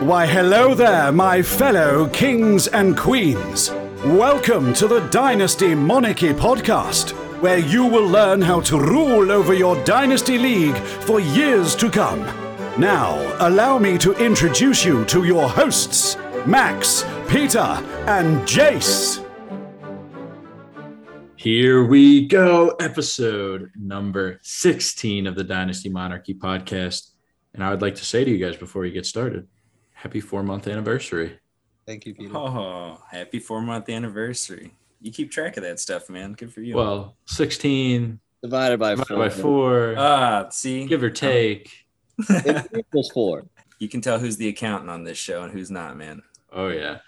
Why, hello there, my fellow kings and queens. Welcome to the Dynasty Monarchy Podcast, where you will learn how to rule over your Dynasty League for years to come. Now, allow me to introduce you to your hosts, Max, Peter, and Jace. Here we go, episode number 16 of the Dynasty Monarchy Podcast. And I would like to say to you guys before we get started, happy 4-month anniversary. Thank you, Peter. Oh, happy 4-month anniversary. You keep track of that stuff, man. Good for you. Well, 16 divided by four. See? Give or take. It equals 4. You can tell who's the accountant on this show and who's not, man. Oh, yeah.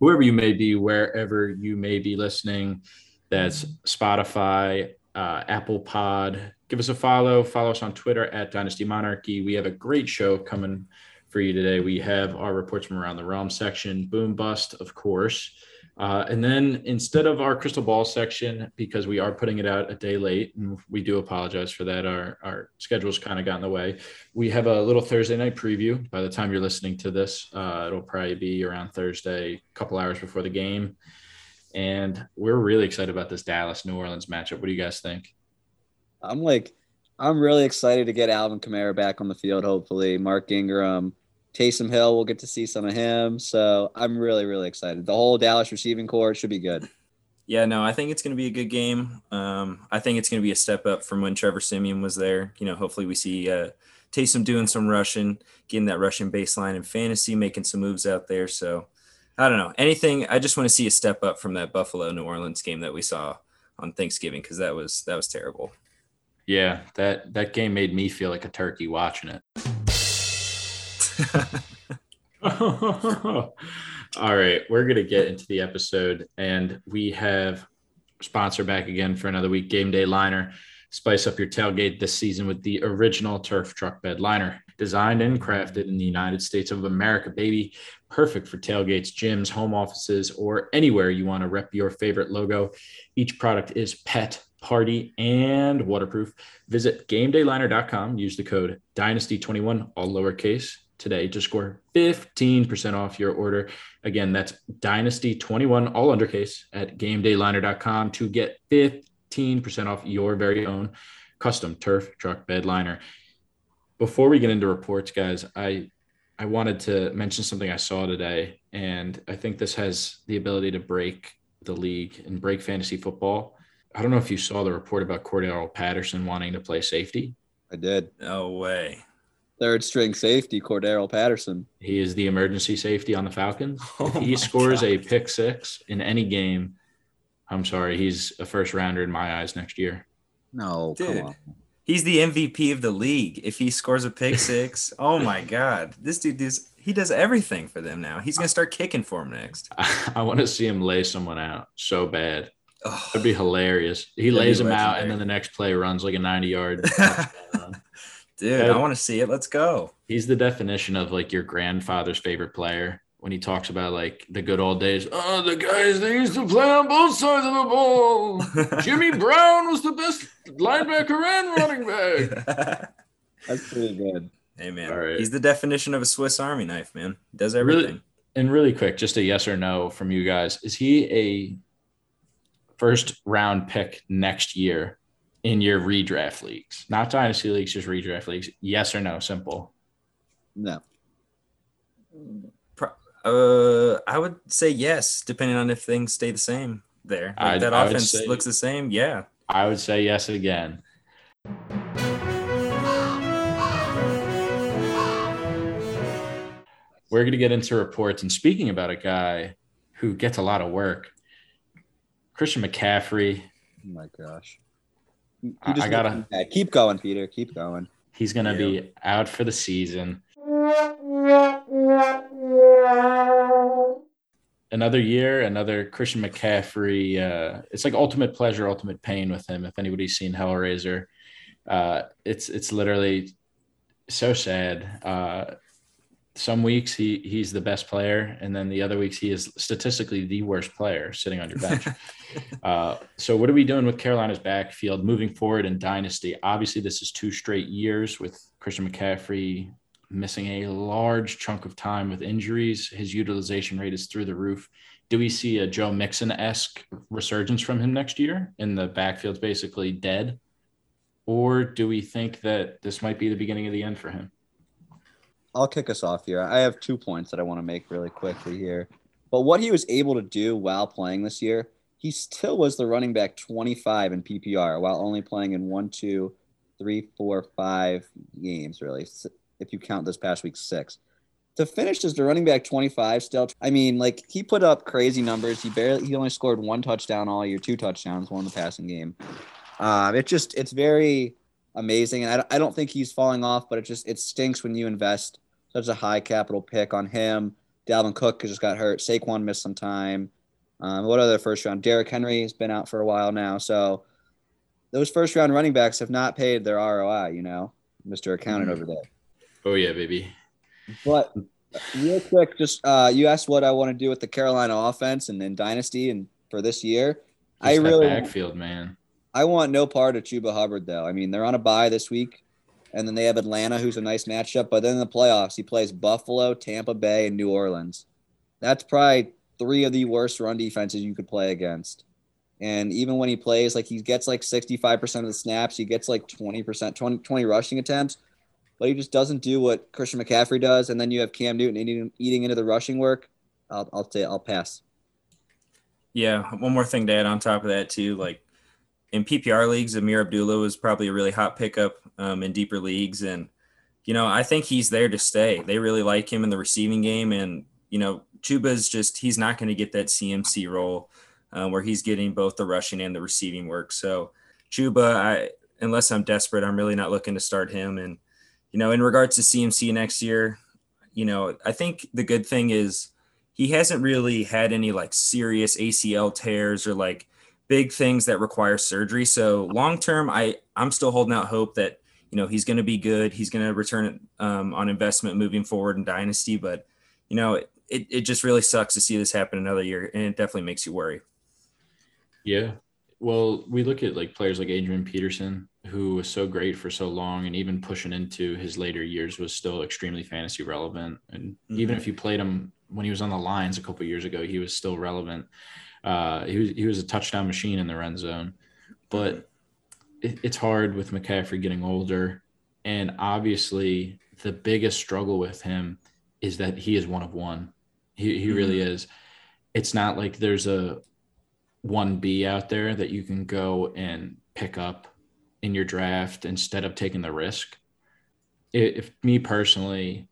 Whoever you may be, wherever you may be listening, that's Spotify, Apple Pod. Give us a follow. Follow us on Twitter at Dynasty Monarchy. We have a great show coming for you today. We have our reports from around the realm section, boom bust, of course, and then instead of our crystal ball section, because we are putting it out a day late, and we do apologize for that, our schedule's kind of got in the way. We have a little Thursday night preview. By the time you're listening to this, it'll probably be around Thursday, a couple hours before the game, and we're really excited about this Dallas New Orleans matchup. What do you guys think? I'm really excited to get Alvin Kamara back on the field. Hopefully, Mark Ingram, Taysom Hill, we'll get to see some of him. So I'm really, really excited. The whole Dallas receiving corps should be good. Yeah, no, I think it's going to be a good game. I think it's going to be a step up from when Trevor Siemian was there. You know, hopefully we see Taysom doing some rushing, getting that rushing baseline in fantasy, making some moves out there. So I don't know. I just want to see a step up from that Buffalo New Orleans game that we saw on Thanksgiving, because that was terrible. Yeah, that game made me feel like a turkey watching it. All right, we're going to get into the episode, and we have sponsor back again for another week, Game Day Liner. Spice up your tailgate this season with the original Turf Truck Bed Liner. Designed and crafted in the United States of America, baby. Perfect for tailgates, gyms, home offices, or anywhere you want to rep your favorite logo. Each product is pet, party, and waterproof. Visit gamedayliner.com. Use the code DYNASTY21, all lowercase, today to score 15% off your order. Again, that's DYNASTY21, all undercase, at gamedayliner.com to get 15% off your very own custom turf truck bed liner. Before we get into reports, guys, I wanted to mention something I saw today, and I think this has the ability to break the league and break fantasy football. I don't know if you saw the report about Cordero Patterson wanting to play safety. I did. No way. Third string safety, Cordero Patterson. He is the emergency safety on the Falcons. Oh, if he scores a pick six in any game, I'm sorry, he's a first rounder in my eyes next year. No, dude, come on. He's the MVP of the league. If he scores a pick six, oh my God, this dude does everything for them now. He's going to start kicking for him next. I want to see him lay someone out so bad. Oh, that'd be hilarious. He lays him out, and then the next play runs like a 90-yard. Dude, I want to see it. Let's go. He's the definition of like your grandfather's favorite player when he talks about like the good old days. Oh, the guys that used to play on both sides of the ball. Jimmy Brown was the best linebacker and running back. That's pretty good. Hey, man. All right. He's the definition of a Swiss Army knife, man. Does everything. Really quick, just a yes or no from you guys. Is he a first round pick next year in your redraft leagues? Not dynasty leagues, just redraft leagues. Yes or no? Simple. No. I would say yes, depending on if things stay the same there. Like that offense looks the same. Yeah. I would say yes again. We're going to get into reports. And speaking about a guy who gets a lot of work, Christian McCaffrey. Oh my gosh. I gotta keep going, Peter. Keep going. He's gonna be out for the season. Another year, another Christian McCaffrey. It's like ultimate pleasure, ultimate pain with him. If anybody's seen Hellraiser, it's literally so sad. Some weeks he's the best player, and then the other weeks he is statistically the worst player sitting on your bench. So what are we doing with Carolina's backfield moving forward in Dynasty? Obviously, this is 2 straight years with Christian McCaffrey missing a large chunk of time with injuries. His utilization rate is through the roof. Do we see a Joe Mixon-esque resurgence from him next year and the backfield's basically dead? Or do we think that this might be the beginning of the end for him? I'll kick us off here. I have 2 points that I want to make really quickly here. But what he was able to do while playing this year, he still was the running back 25 in PPR while only playing in 1, 2, 3, 4, 5 games, really, if you count this past week, 6. To finish as the running back 25 still, I mean, like, he put up crazy numbers. He only scored 1 touchdown all year, 2 touchdowns, 1 in the passing game. It's very amazing. And I don't think he's falling off, but it stinks when you invest such a high capital pick on him. Dalvin Cook just got hurt. Saquon missed some time. What other first round? Derrick Henry has been out for a while now. So those first round running backs have not paid their ROI, Mr. Accountant over there. Oh, yeah, baby. But real quick, just you asked what I want to do with the Carolina offense and then Dynasty and for this year. I want no part of Chuba Hubbard, though. I mean, they're on a bye this week, and then they have Atlanta, who's a nice matchup. But then in the playoffs, he plays Buffalo, Tampa Bay, and New Orleans. That's probably 3 of the worst run defenses you could play against. And even when he plays, like, he gets like 65% of the snaps. He gets like 20 rushing attempts. But he just doesn't do what Christian McCaffrey does, and then you have Cam Newton eating into the rushing work. I'll pass. Yeah, one more thing to add on top of that too. Like, in PPR leagues, Amir Abdullah was probably a really hot pickup in deeper leagues, and I think he's there to stay. They really like him in the receiving game, and Chuba's he's not going to get that CMC role where he's getting both the rushing and the receiving work. So Chuba, unless I'm desperate, I'm really not looking to start him. And in regards to CMC next year, I think the good thing is he hasn't really had any like serious ACL tears or like big things that require surgery. So long term, I'm still holding out hope that, he's going to be good. He's going to return on investment moving forward in Dynasty. But, it just really sucks to see this happen another year. And it definitely makes you worry. Yeah. Well, we look at like players like Adrian Peterson, who was so great for so long, and even pushing into his later years was still extremely fantasy relevant. And even if you played him when he was on the Lions a couple of years ago, he was still relevant. He was a touchdown machine in the red zone. But it's hard with McCaffrey getting older. And obviously the biggest struggle with him is that he is one of one. He really is. It's not like there's a 1B out there that you can go and pick up in your draft instead of taking the risk. If me personally,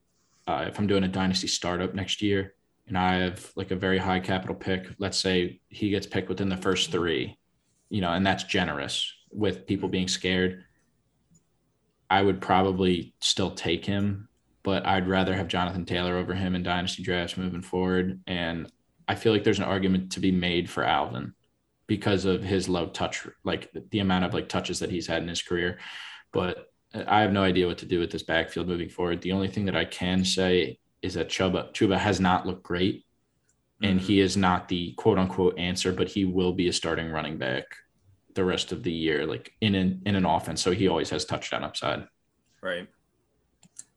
if I'm doing a dynasty startup next year and I have like a very high capital pick, let's say he gets picked within the first 3, and that's generous with people being scared, I would probably still take him, but I'd rather have Jonathan Taylor over him in dynasty drafts moving forward. And I feel like there's an argument to be made for Alvin, because of his low touch, like the amount of like touches that he's had in his career. But I have no idea what to do with this backfield moving forward. The only thing that I can say is that Chuba has not looked great, and he is not the quote unquote answer, but he will be a starting running back the rest of the year, like in an offense. So he always has touchdown upside. Right.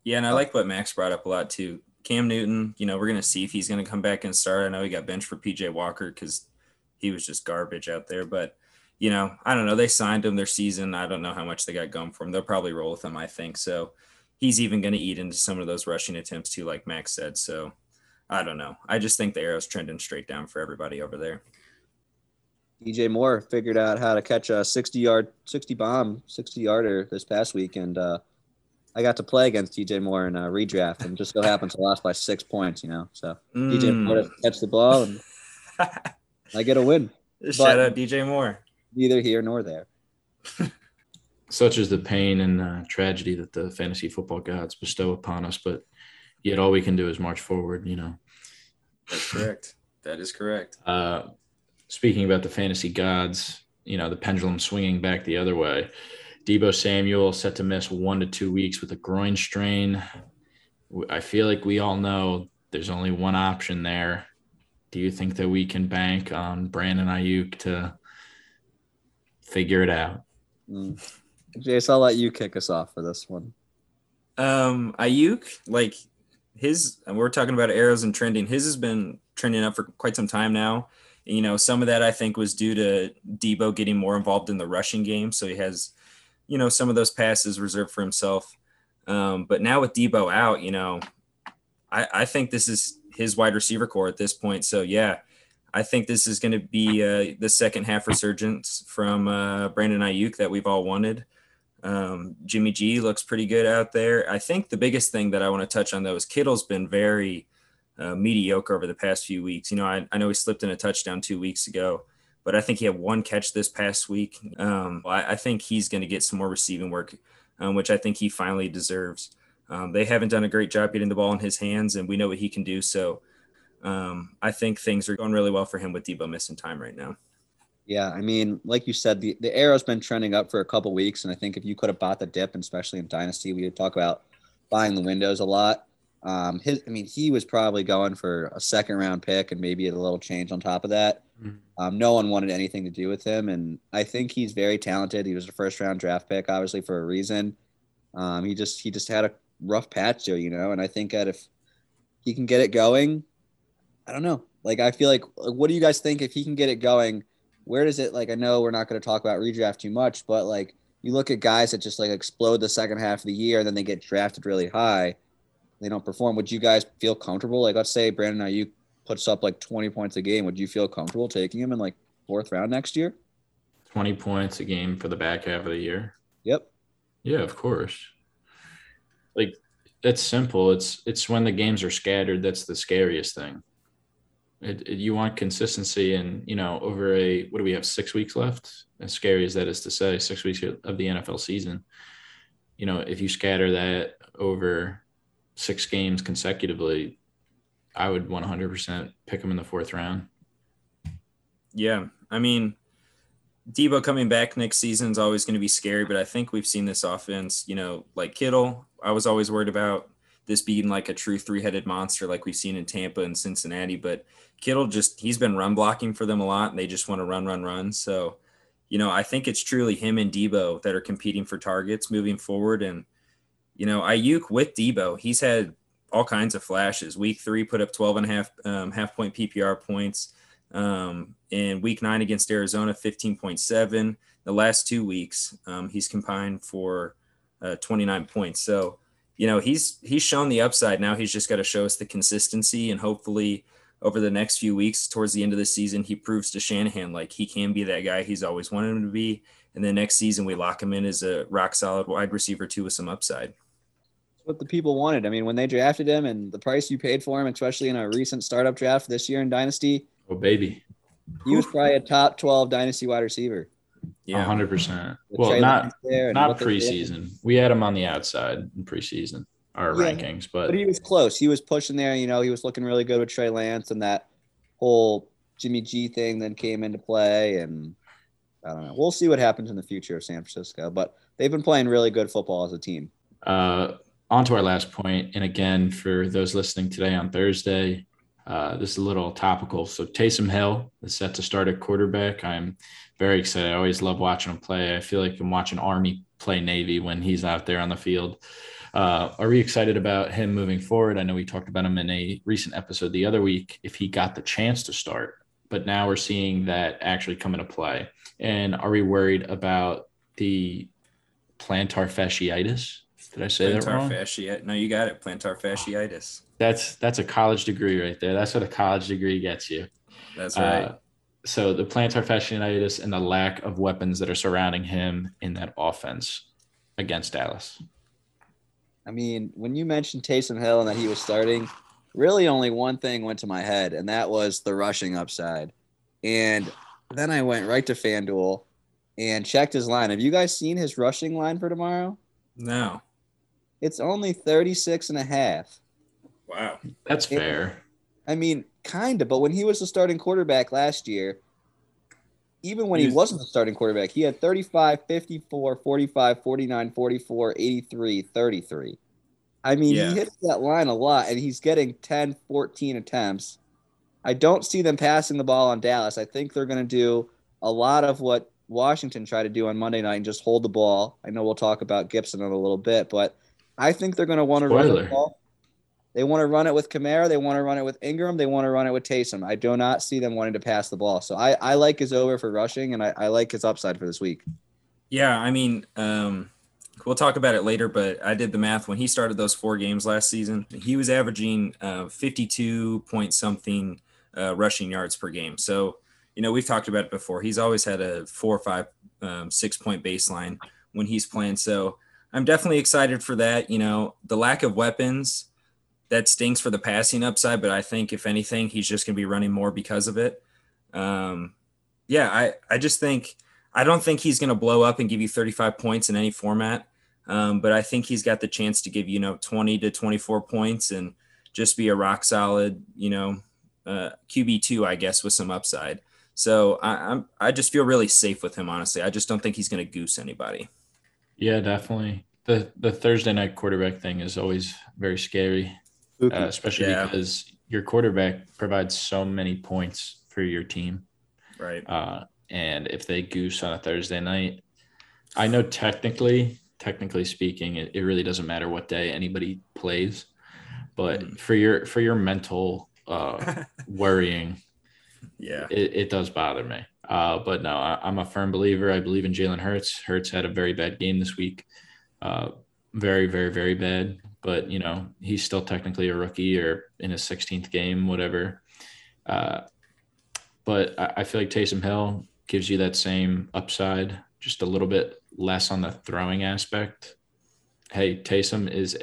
Yeah. And I like what Max brought up a lot too. Cam Newton, we're going to see if he's going to come back and start. I know he got benched for PJ Walker because he was just garbage out there, but I don't know. They signed him their season. I don't know how much they got going for him. They'll probably roll with him, I think. So he's even going to eat into some of those rushing attempts too, like Max said. So I don't know. I just think the arrow's trending straight down for everybody over there. DJ Moore figured out how to catch a 60-yarder this past week. And I got to play against DJ Moore in a redraft, and just so happens I lost by 6 points, so DJ Moore doesn't catch the ball and I get a win. Shout out DJ Moore. Neither here nor there. Such is the pain and tragedy that the fantasy football gods bestow upon us, but yet all we can do is march forward, That's correct. That is correct. Speaking about the fantasy gods, the pendulum swinging back the other way. Debo Samuel set to miss 1 to 2 weeks with a groin strain. I feel like we all know there's only one option there. Do you think that we can bank on Brandon Ayuk to figure it out? Jace, I'll let you kick us off for this one. Ayuk, like his, we're talking about arrows and trending. His has been trending up for quite some time now. You know, some of that I think was due to Debo getting more involved in the rushing game. So he has, you know, some of those passes reserved for himself. But now with Debo out, you know, I think this is his wide receiver core at this point. So, yeah, I think this is going to be the second half resurgence from Brandon Ayuk that we've all wanted. Jimmy G looks pretty good out there. I think the biggest thing that I want to touch on, though, is Kittle's been very mediocre over the past few weeks. You know, I know he slipped in a touchdown 2 weeks ago, but I think he had one catch this past week. I think he's going to get some more receiving work, which I think he finally deserves. They haven't done a great job getting the ball in his hands, and we know what he can do. So I think things are going really well for him with Debo missing time right now. Yeah, I mean, like you said, the arrow's been trending up for a couple weeks, and I think if you could have bought the dip, and especially in Dynasty, we would talk about buying the windows a lot. He was probably going for a second-round pick and maybe a little change on top of that. No one wanted anything to do with him, and I think he's very talented. He was a first-round draft pick, obviously, for a reason. He just had a rough patch there, you know, and I think that if he can get it going, I don't know. Like, I feel like, what do you guys think if he can get it going? Where does it, like, I know we're not going to talk about redraft too much, but, like, you look at guys that just, like, explode the second half of the year and then they get drafted really high. They don't perform. Would you guys feel comfortable? Like, let's say Brandon Ayuk puts up, like, 20 points a game. Would you feel comfortable taking him in, like, fourth round next year? 20 points a game for the back half of the year? Yep. Yeah, of course. Like, that's simple. It's when the games are scattered that's the scariest thing. You want consistency, and, you know, over what do we have, 6 weeks left? As scary as that is to say, 6 weeks of the NFL season. You know, if you scatter that over 6 games consecutively, I would 100% pick him in the fourth round. Yeah. I mean, Debo coming back next season is always going to be scary, but I think we've seen this offense, you know, like Kittle, I was always worried about this being like a true three-headed monster like we've seen in Tampa and Cincinnati. But Kittle he's been run blocking for them a lot, and they just want to run. So, you know, I think it's truly him and Debo that are competing for targets moving forward. And, you know, Ayuk with Debo, he's had all kinds of flashes. Week 3 put up 12 and a half half-point PPR points. In week 9 against Arizona, 15.7. The last 2 weeks, he's combined for 29 points. So, you know, he's shown the upside. Now he's just got to show us the consistency, and hopefully over the next few weeks towards the end of the season, he proves to Shanahan, like, he can be that guy he's always wanted him to be. And then next season we lock him in as a rock solid wide receiver too with some upside. That's what the people wanted. I mean, when they drafted him and the price you paid for him, especially in a recent startup draft this year in Dynasty. Oh, baby. He was probably a top 12 Dynasty wide receiver. Yeah, 100%. Well, not preseason. We had him on the outside in preseason, our rankings. But he was close. He was pushing there. You know, he was looking really good with Trey Lance, and that whole Jimmy G thing then came into play. And I don't know. We'll see what happens in the future of San Francisco. But they've been playing really good football as a team. On to our last point. And, again, for those listening today on Thursday, this is a little topical. So Taysom Hill is set to start at quarterback. I'm very excited. I always love watching him play. I feel like I'm watching Army play Navy when he's out there on the field. Are we excited about him moving forward? I know we talked about him in a recent episode the other week, if he got the chance to start, but now we're seeing that actually come into play. And are we worried about the plantar fasciitis? Did I say that wrong? No, you got it. Plantar fasciitis. That's a college degree right there. That's what a college degree gets you. That's right. So the plantar fasciitis and the lack of weapons that are surrounding him in that offense against Dallas. I mean, when you mentioned Taysom Hill and that he was starting, really only one thing went to my head, and that was the rushing upside. And then I went right to FanDuel and checked his line. Have you guys seen his rushing line for tomorrow? No. It's only 36.5. Wow. That's fair. I mean, kind of. But when he was the starting quarterback last year, even when he wasn't the starting quarterback, he had 35, 54, 45, 49, 44, 83, 33. I mean, He hits that line a lot, and he's getting 10, 14 attempts. I don't see them passing the ball on Dallas. I think they're going to do a lot of what Washington tried to do on Monday night and just hold the ball. I know we'll talk about Gibson in a little bit, but I think they're going to want to run the ball. They want to run it with Kamara. They want to run it with Ingram. They want to run it with Taysom. I do not see them wanting to pass the ball. So I like his over for rushing, and I like his upside for this week. Yeah, I mean, we'll talk about it later, but I did the math. When he started those 4 games last season, he was averaging 52-point-something rushing yards per game. So, you know, we've talked about it before. He's always had a 4 or 5, 6-point baseline when he's playing. So I'm definitely excited for that. You know, the lack of weapons – that stinks for the passing upside, but I think if anything, he's just going to be running more because of it. I just think, I don't think he's going to blow up and give you 35 points in any format. But I think he's got the chance to give, 20 to 24 points and just be a rock solid, QB2, I guess, with some upside. So I just feel really safe with him, honestly. I just don't think he's going to goose anybody. Yeah, definitely. The Thursday night quarterback thing is always very scary. Especially because your quarterback provides so many points for your team. Right. And if they goose on a Thursday night, I know technically speaking, it really doesn't matter what day anybody plays, but for your mental worrying, it does bother me. But no, I'm a firm believer. I believe in Jalen Hurts. Hurts had a very bad game this week. Very, very, very bad. But, he's still technically a rookie or in his 16th game, whatever. But I feel like Taysom Hill gives you that same upside, just a little bit less on the throwing aspect. Hey, Taysom he's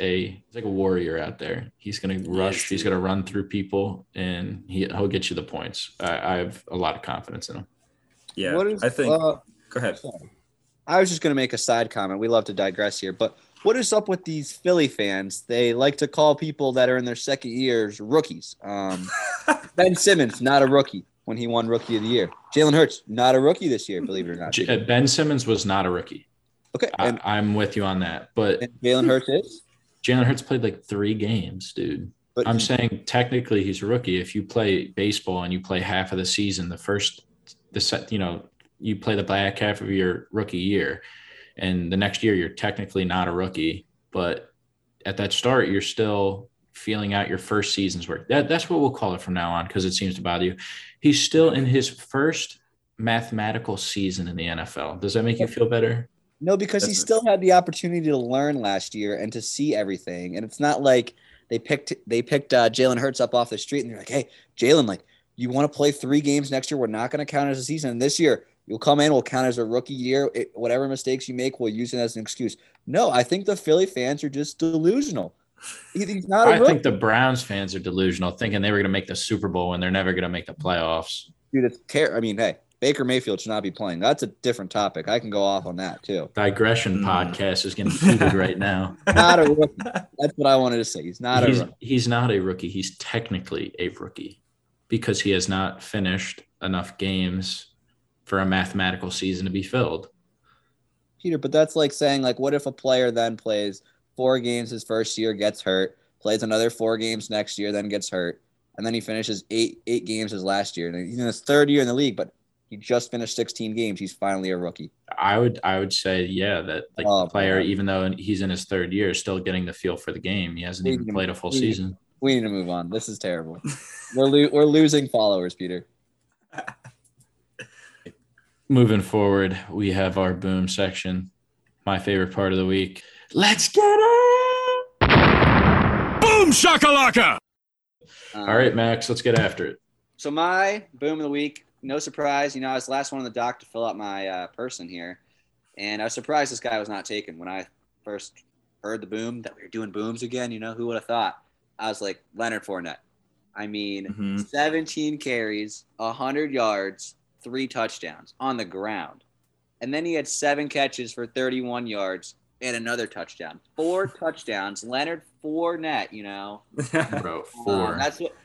like a warrior out there. He's going to rush. He's going to run through people, and he'll get you the points. I have a lot of confidence in him. Yeah, I think – go ahead. I was just going to make a side comment. We love to digress here, but – what is up with these Philly fans? They like to call people that are in their second years rookies. Ben Simmons, not a rookie when he won Rookie of the Year. Jalen Hurts, not a rookie this year, believe it or not. Ben Simmons was not a rookie. Okay. I'm with you on that. But Jalen Hurts is? Jalen Hurts played like 3 games, dude. But I'm saying technically he's a rookie. If you play baseball and you play half of the season, you play the back half of your rookie year, and the next year, you're technically not a rookie, but at that start, you're still feeling out your first season's work. That's what we'll call it from now on because it seems to bother you. He's still in his first mathematical season in the NFL. Does that make you feel better? No, because he still had the opportunity to learn last year and to see everything. And it's not like they picked Jalen Hurts up off the street and they're like, hey, Jalen, like, you want to play 3 games next year? We're not going to count as a season. And this year, you'll come in, we'll count as a rookie year. Whatever mistakes you make, we'll use it as an excuse. No, I think the Philly fans are just delusional. He's not a rookie. I think the Browns fans are delusional, thinking they were going to make the Super Bowl and they're never going to make the playoffs. Dude, it's terrible. I mean, hey, Baker Mayfield should not be playing. That's a different topic. I can go off on that, too. Digression podcast is getting heated right now. Not a rookie. That's what I wanted to say. He's not a rookie. He's not a rookie. He's technically a rookie because he has not finished enough games for a mathematical season to be filled. Peter, but that's like saying, like, what if a player then plays 4 games his first year, gets hurt, plays another 4 games next year, then gets hurt, and then he finishes eight games his last year. And he's in his third year in the league, but he just finished 16 games. He's finally a rookie. I would say, yeah, that like the player, even though he's in his third year, is still getting the feel for the game. He hasn't even played a full season. We need to move on. This is terrible. We're losing followers, Peter. Moving forward, we have our boom section, my favorite part of the week. Let's get it! Boom shakalaka! All right, Max, let's get after it. So my boom of the week, no surprise. I was the last one on the dock to fill out my person here, and I was surprised this guy was not taken. When I first heard the boom, that we were doing booms again, who would have thought? I was like, Leonard Fournette. 17 carries, 100 yards, 3 touchdowns on the ground. And then he had 7 catches for 31 yards and another touchdown. 4 touchdowns. Leonard Fournette, Bro, 4.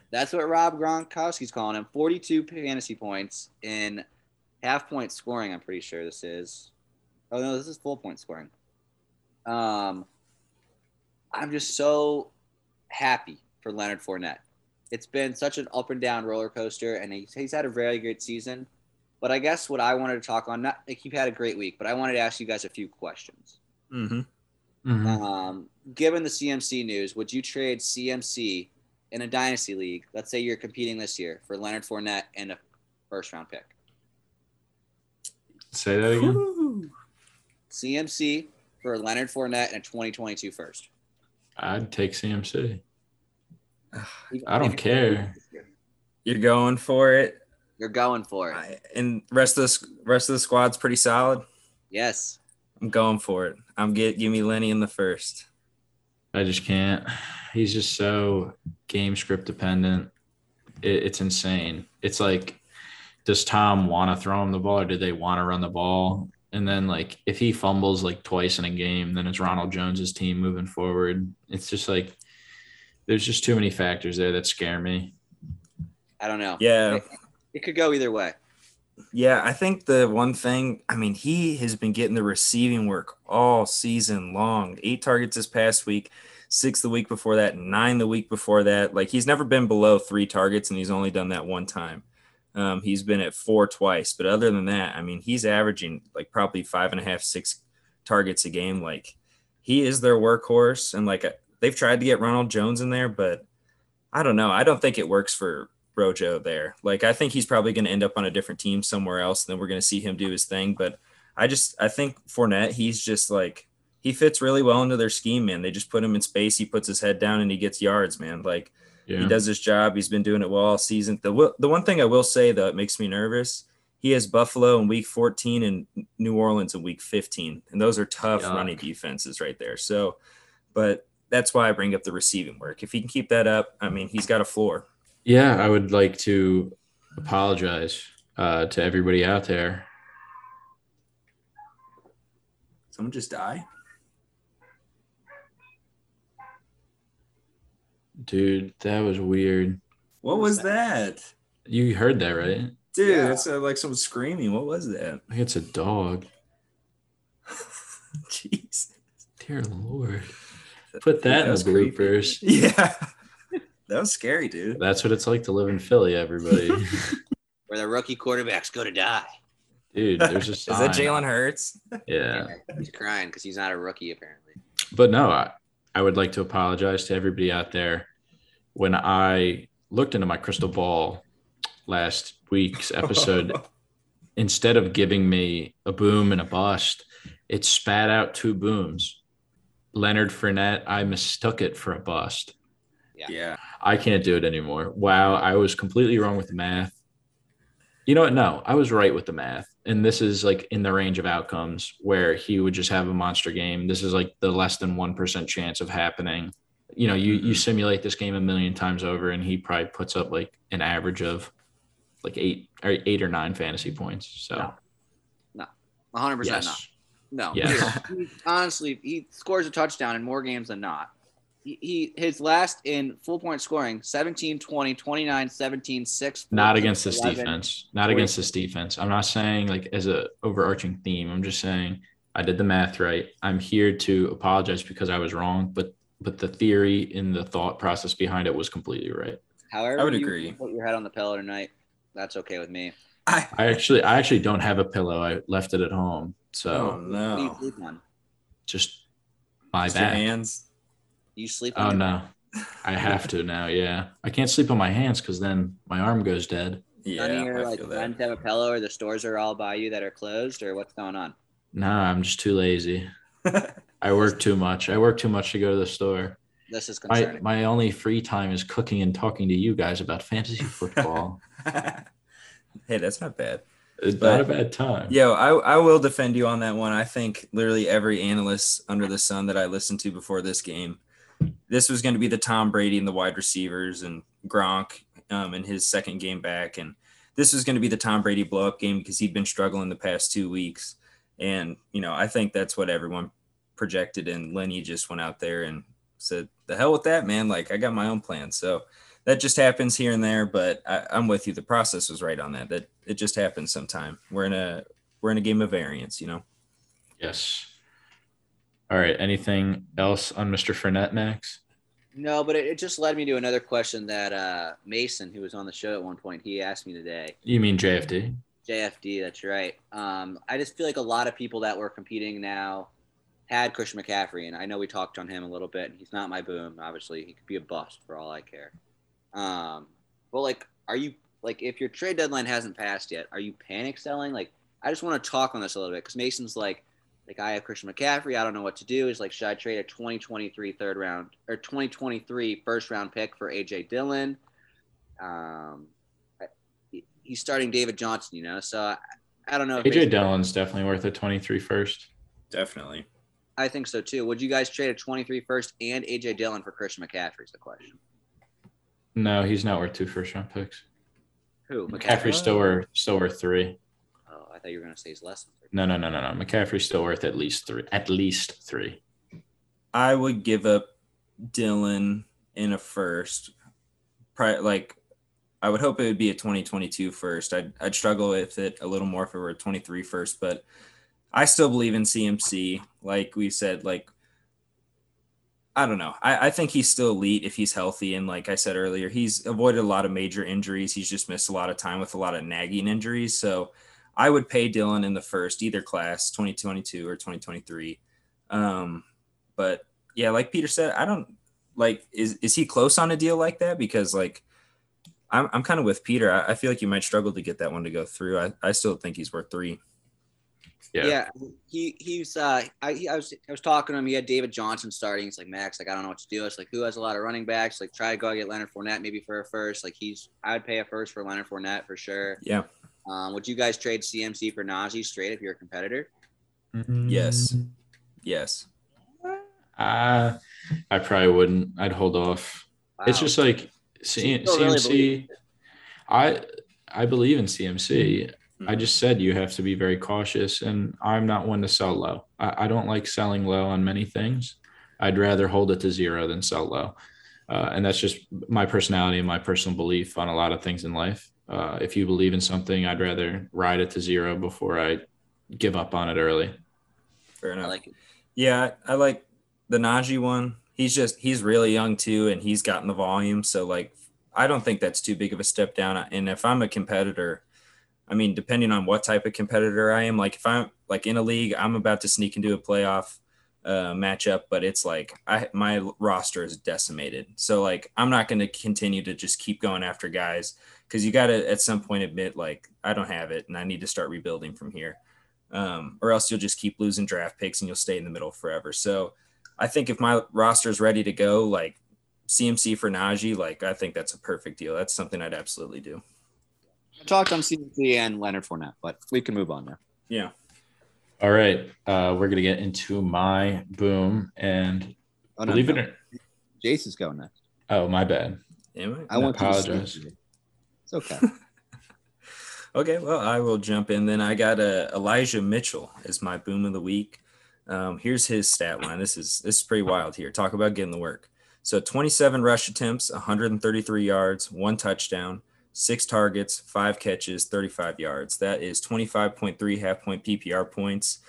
That's what Rob Gronkowski's calling him. 42 fantasy points in half-point scoring, I'm pretty sure this is. Oh, no, this is full-point scoring. I'm just so happy for Leonard Fournette. It's been such an up-and-down roller coaster, and he's had a very good season. But I guess what I wanted to talk on, not like you've had a great week, but I wanted to ask you guys a few questions. Mm-hmm. Given the CMC news, would you trade CMC in a dynasty league? Let's say you're competing this year for Leonard Fournette and a first-round pick. Say that again. Woo. CMC for Leonard Fournette and a 2022 first. I'd take CMC. I don't care. You're going for it. You're going for it. And rest of the squad's pretty solid. Yes. I'm going for it. Give me Lenny in the first. I just can't. He's just so game script dependent. It's insane. It's like, does Tom want to throw him the ball or do they want to run the ball? And then, like, if he fumbles, like, twice in a game, then it's Ronald Jones' team moving forward. It's just, like, there's just too many factors there that scare me. I don't know. Yeah. It could go either way. Yeah, I think the one thing, I mean, he has been getting the receiving work all season long. 8 targets this past week, 6 the week before that, 9 the week before that. Like, he's never been below 3 targets, and he's only done that one time. He's been at 4 twice, but other than that, I mean, he's averaging like probably 5.5, 6 targets a game. Like, he is their workhorse, and like they've tried to get Ronald Jones in there, but I don't know. I don't think it works for Rojo there. Like, I think he's probably going to end up on a different team somewhere else, and then we're going to see him do his thing. But I think Fournette, he's just like, he fits really well into their scheme, man. They just put him in space. He puts his head down and he gets yards, man. Like, yeah. He does his job. He's been doing it well all season. The one thing I will say, though, it makes me nervous. He has Buffalo in week 14 and New Orleans in week 15. And those are tough running defenses right there. So, but that's why I bring up the receiving work. If he can keep that up, I mean, he's got a floor. Yeah, I would like to apologize to everybody out there. Someone just die? Dude, that was weird. What was that? You heard that, right? Dude, yeah. That's like someone screaming. What was that? I think it's a dog. Jeez. Dear Lord. Put that in the bloopers. Creepy. Yeah. That was scary, dude. That's what it's like to live in Philly, everybody. Where the rookie quarterbacks go to die. Dude, there's a sign. Is that Jalen Hurts? Yeah. He's crying because he's not a rookie, apparently. But no, I would like to apologize to everybody out there. When I looked into my crystal ball last week's episode, instead of giving me a boom and a bust, it spat out 2 booms. Leonard Fournette, I mistook it for a bust. Yeah. I can't do it anymore. Wow, I was completely wrong with the math. You know what? No, I was right with the math. And this is like in the range of outcomes where he would just have a monster game. This is like the less than 1% chance of happening. You know, you simulate this game a million times over, and he probably puts up like an average of like 8 or 9 fantasy points. So, no, 100% yes. No. Yes. Honestly, he scores a touchdown in more games than not. His last in full point scoring, 17, 20, 29, 17, 6. 14, not against this 11, defense. Not 40. Against this defense. I'm not saying like as a overarching theme. I'm just saying I did the math right. I'm here to apologize because I was wrong, but the theory and the thought process behind it was completely right. However, I would agree. Put your head on the pillow tonight. That's okay with me. I actually don't have a pillow. I left it at home. So no. Just my back. Your hands. You sleep on your hand? No. I have to now, yeah. I can't sleep on my hands because then my arm goes dead. Yeah, none of your, like, friends have a pillow or the stores are all by you that are closed or what's going on? No, I'm just too lazy. I work too much. I work too much to go to the store. This is concerning. My only free time is cooking and talking to you guys about fantasy football. Hey, that's not bad. It's not a bad time. Yo, I will defend you on that one. I think literally every analyst under the sun that I listened to before this game, this was going to be the Tom Brady and the wide receivers and Gronk in his second game back. And this was going to be the Tom Brady blow-up game because he'd been struggling the past 2 weeks. And, you know, I think that's what everyone projected. And Lenny just went out there and said, the hell with that, man. Like, I got my own plan. So that just happens here and there. But I'm with you. The process was right on that. That it just happens sometime. We're in a game of variance, you know? Yes. All right, anything else on Mr. Fournette, Max? No, but it just led me to another question that Mason, who was on the show at one point, he asked me today. You mean JFD? JFD, that's right. I just feel like a lot of people that were competing now had Christian McCaffrey, and I know we talked on him a little bit, and he's not my boom, obviously. He could be a bust for all I care. But, like, are you – like, if your trade deadline hasn't passed yet, are you panic selling? Like, I just want to talk on this a little bit because Mason's like, I have Christian McCaffrey. I don't know what to do. It's like, should I trade a 2023 third round – or 2023 first-round pick for A.J. Dillon? He's starting David Johnson, you know, so I don't know. A.J. Dillon's definitely worth a 23 first. Definitely. I think so, too. Would you guys trade a 23 first and A.J. Dillon for Christian McCaffrey is the question. No, he's not worth 2 first-round picks. Who? McCaffrey's still worth 3. Oh, I thought you were going to say he's less than 3. No. McCaffrey's still worth at least 3. I would give up Dillon in a first. Like, I would hope it would be a 2022 first. I'd struggle with it a little more if it were a 23 first, but I still believe in CMC. Like we said, like, I don't know. I think he's still elite if he's healthy. And like I said earlier, he's avoided a lot of major injuries. He's just missed a lot of time with a lot of nagging injuries. So I would pay Dillon in the first, either class, 2022 or 2023. But yeah, like Peter said, I don't like, is he close on a deal like that? Because like, I'm kind of with Peter. I feel like you might struggle to get that one to go through. I still think he's worth 3. Yeah. He's I was talking to him. He had David Johnson starting. He's like, Max, like, I don't know what to do. It's like, who has a lot of running backs? Like, try to go get Leonard Fournette maybe for a first. Like, I'd pay a first for Leonard Fournette for sure. Yeah. Would you guys trade CMC for Najee straight if you're a competitor? Mm-hmm. Yes. I probably wouldn't. I'd hold off. Wow. It's just like CMC. Really, I believe in CMC. I just said you have to be very cautious, and I'm not one to sell low. I don't like selling low on many things. I'd rather hold it to zero than sell low. And that's just my personality and my personal belief on a lot of things in life. If you believe in something, I'd rather ride it to zero before I give up on it early. Fair enough. I like it. Yeah, I like the Najee one. He's really young too, and he's gotten the volume. So like, I don't think that's too big of a step down. And if I'm a competitor, I mean, depending on what type of competitor I am, like if I'm like in a league, I'm about to sneak into a playoff matchup, but it's like my roster is decimated. So like, I'm not going to continue to just keep going after guys because you got to at some point admit like, I don't have it and I need to start rebuilding from here. Or else you'll just keep losing draft picks and you'll stay in the middle forever. So I think if my roster is ready to go, like CMC for Najee, like I think that's a perfect deal. That's something I'd absolutely do. I talked on CMC and Leonard Fournette, but we can move on now. Yeah. All right. We're going to get into my boom. And believe it or not. Jason's going next. Oh, my bad. I apologize. It's okay. Okay. Well, I will jump in. Then I got Elijah Mitchell as my boom of the week. Here's his stat line. This is pretty wild here. Talk about getting the work. So 27 rush attempts, 133 yards, 1 touchdown. 6 targets, 5 catches, 35 yards. That is 25.3 half-point PPR points.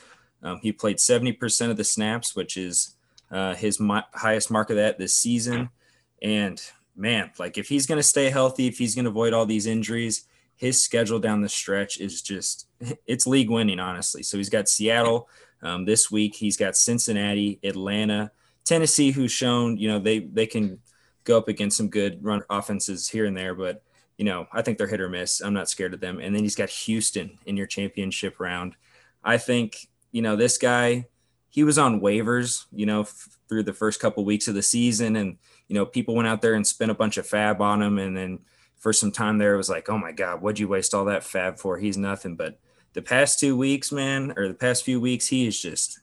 He played 70% of the snaps, which is his highest mark of that this season. And, man, like if he's going to stay healthy, if he's going to avoid all these injuries, his schedule down the stretch is just – it's league winning, honestly. So he's got Seattle this week. He's got Cincinnati, Atlanta, Tennessee, who's shown, you know, they can go up against some good run offenses here and there, but – you know, I think they're hit or miss. I'm not scared of them. And then he's got Houston in your championship round. I think, you know, this guy, he was on waivers, you know, through the first couple weeks of the season. And, you know, people went out there and spent a bunch of fab on him. And then for some time there, it was like, oh my God, what'd you waste all that fab for? He's nothing. But the past 2 weeks, man, or the past few weeks, he is just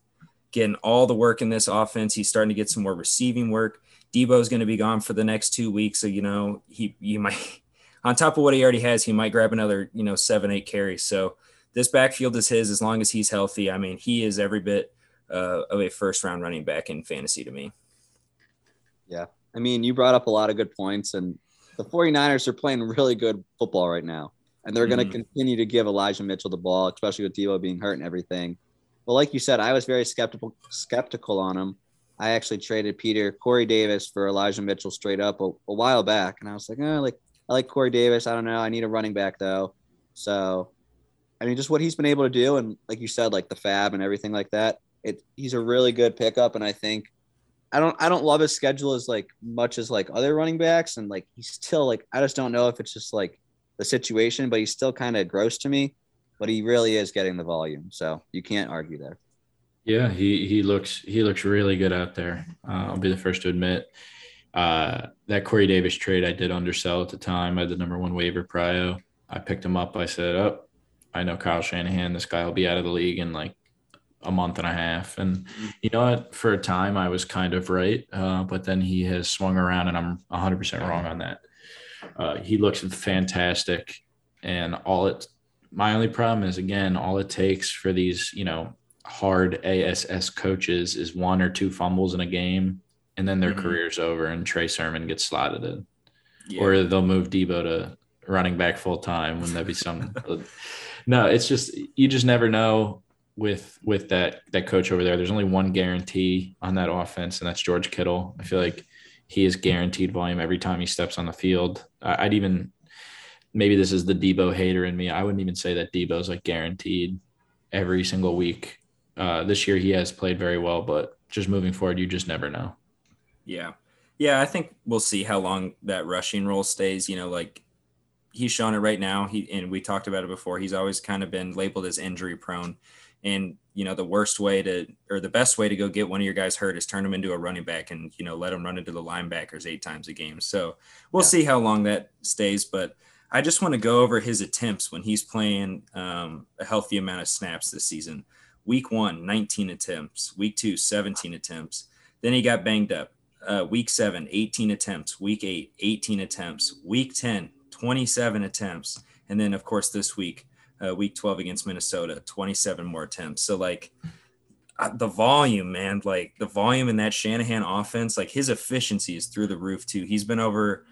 getting all the work in this offense. He's starting to get some more receiving work. Debo's going to be gone for the next 2 weeks. So, you know, you might... on top of what he already has, he might grab another, you know, 7-8 carries. So this backfield is his as long as he's healthy. I mean, he is every bit of a first-round running back in fantasy to me. Yeah. I mean, you brought up a lot of good points, and the 49ers are playing really good football right now, and they're going to continue to give Elijah Mitchell the ball, especially with Debo being hurt and everything. But like you said, I was very skeptical on him. I actually traded Corey Davis for Elijah Mitchell straight up a while back, and I was like, I like Corey Davis. I don't know. I need a running back, though. So, I mean, just what he's been able to do and, like you said, like the fab and everything like that, he's a really good pickup. And I think I don't love his schedule as like much as like other running backs. And like, he's still like, I just don't know if it's just like the situation, but he's still kind of gross to me, but he really is getting the volume. So you can't argue there. Yeah. He looks really good out there. I'll be the first to admit that Corey Davis trade, I did undersell at the time. I had the number one waiver prio. I picked him up. I said, oh, I know Kyle Shanahan, this guy will be out of the league in like a month and a half. And you know what, for a time I was kind of right. But then he has swung around and I'm 100% wrong on that. He looks fantastic. And my only problem is, again, all it takes for these, you know, hard ASS coaches is one or two fumbles in a game. And then their career's over and Trey Sermon gets slotted in. Yeah. Or they'll move Debo to running back full time. Wouldn't that be some? No, it's just, you just never know with that coach over there. There's only one guarantee on that offense, and that's George Kittle. I feel like he is guaranteed volume every time he steps on the field. I'd even, maybe this is the Debo hater in me, I wouldn't even say that Debo's like guaranteed every single week. This year he has played very well, but just moving forward, you just never know. Yeah. Yeah, I think we'll see how long that rushing role stays. You know, like, he's showing it right now. And we talked about it before. He's always kind of been labeled as injury prone. And, you know, the best way to go get one of your guys hurt is turn him into a running back and, you know, let him run into the linebackers 8 times a game. So we'll see how long that stays. But I just want to go over his attempts when he's playing a healthy amount of snaps this season. Week 1, 19 attempts. Week 2, 17 attempts. Then he got banged up. Week 7, 18 attempts. Week 8, 18 attempts. Week 10, 27 attempts. And then, of course, this week, week 12 against Minnesota, 27 more attempts. So, like, the volume, man, like the volume in that Shanahan offense, like his efficiency is through the roof too. He's been over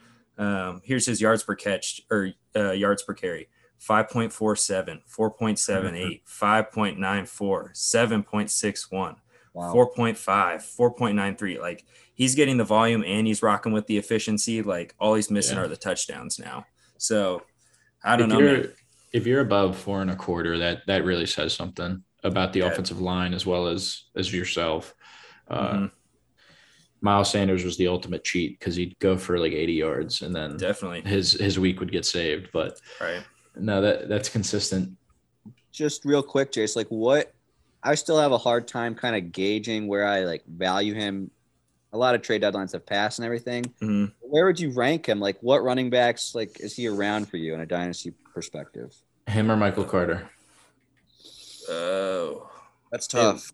here's his yards per catch or yards per carry. 5.47, 4.78, 5.94, 7.61. Wow. 4.5, 4.93. Like, he's getting the volume and he's rocking with the efficiency. Like, all he's missing are the touchdowns now. So I don't know. If you're above 4.25, that really says something about the offensive line as well as yourself. Miles Sanders was the ultimate cheat because he'd go for like 80 yards and then definitely his week would get saved. But no, that's consistent. Just real quick, Jace, like I still have a hard time kind of gauging where I like value him. A lot of trade deadlines have passed and everything. Where would you rank him? Like, what running backs, like, is he around for you in a dynasty perspective? Him or Michael Carter? Oh, that's tough.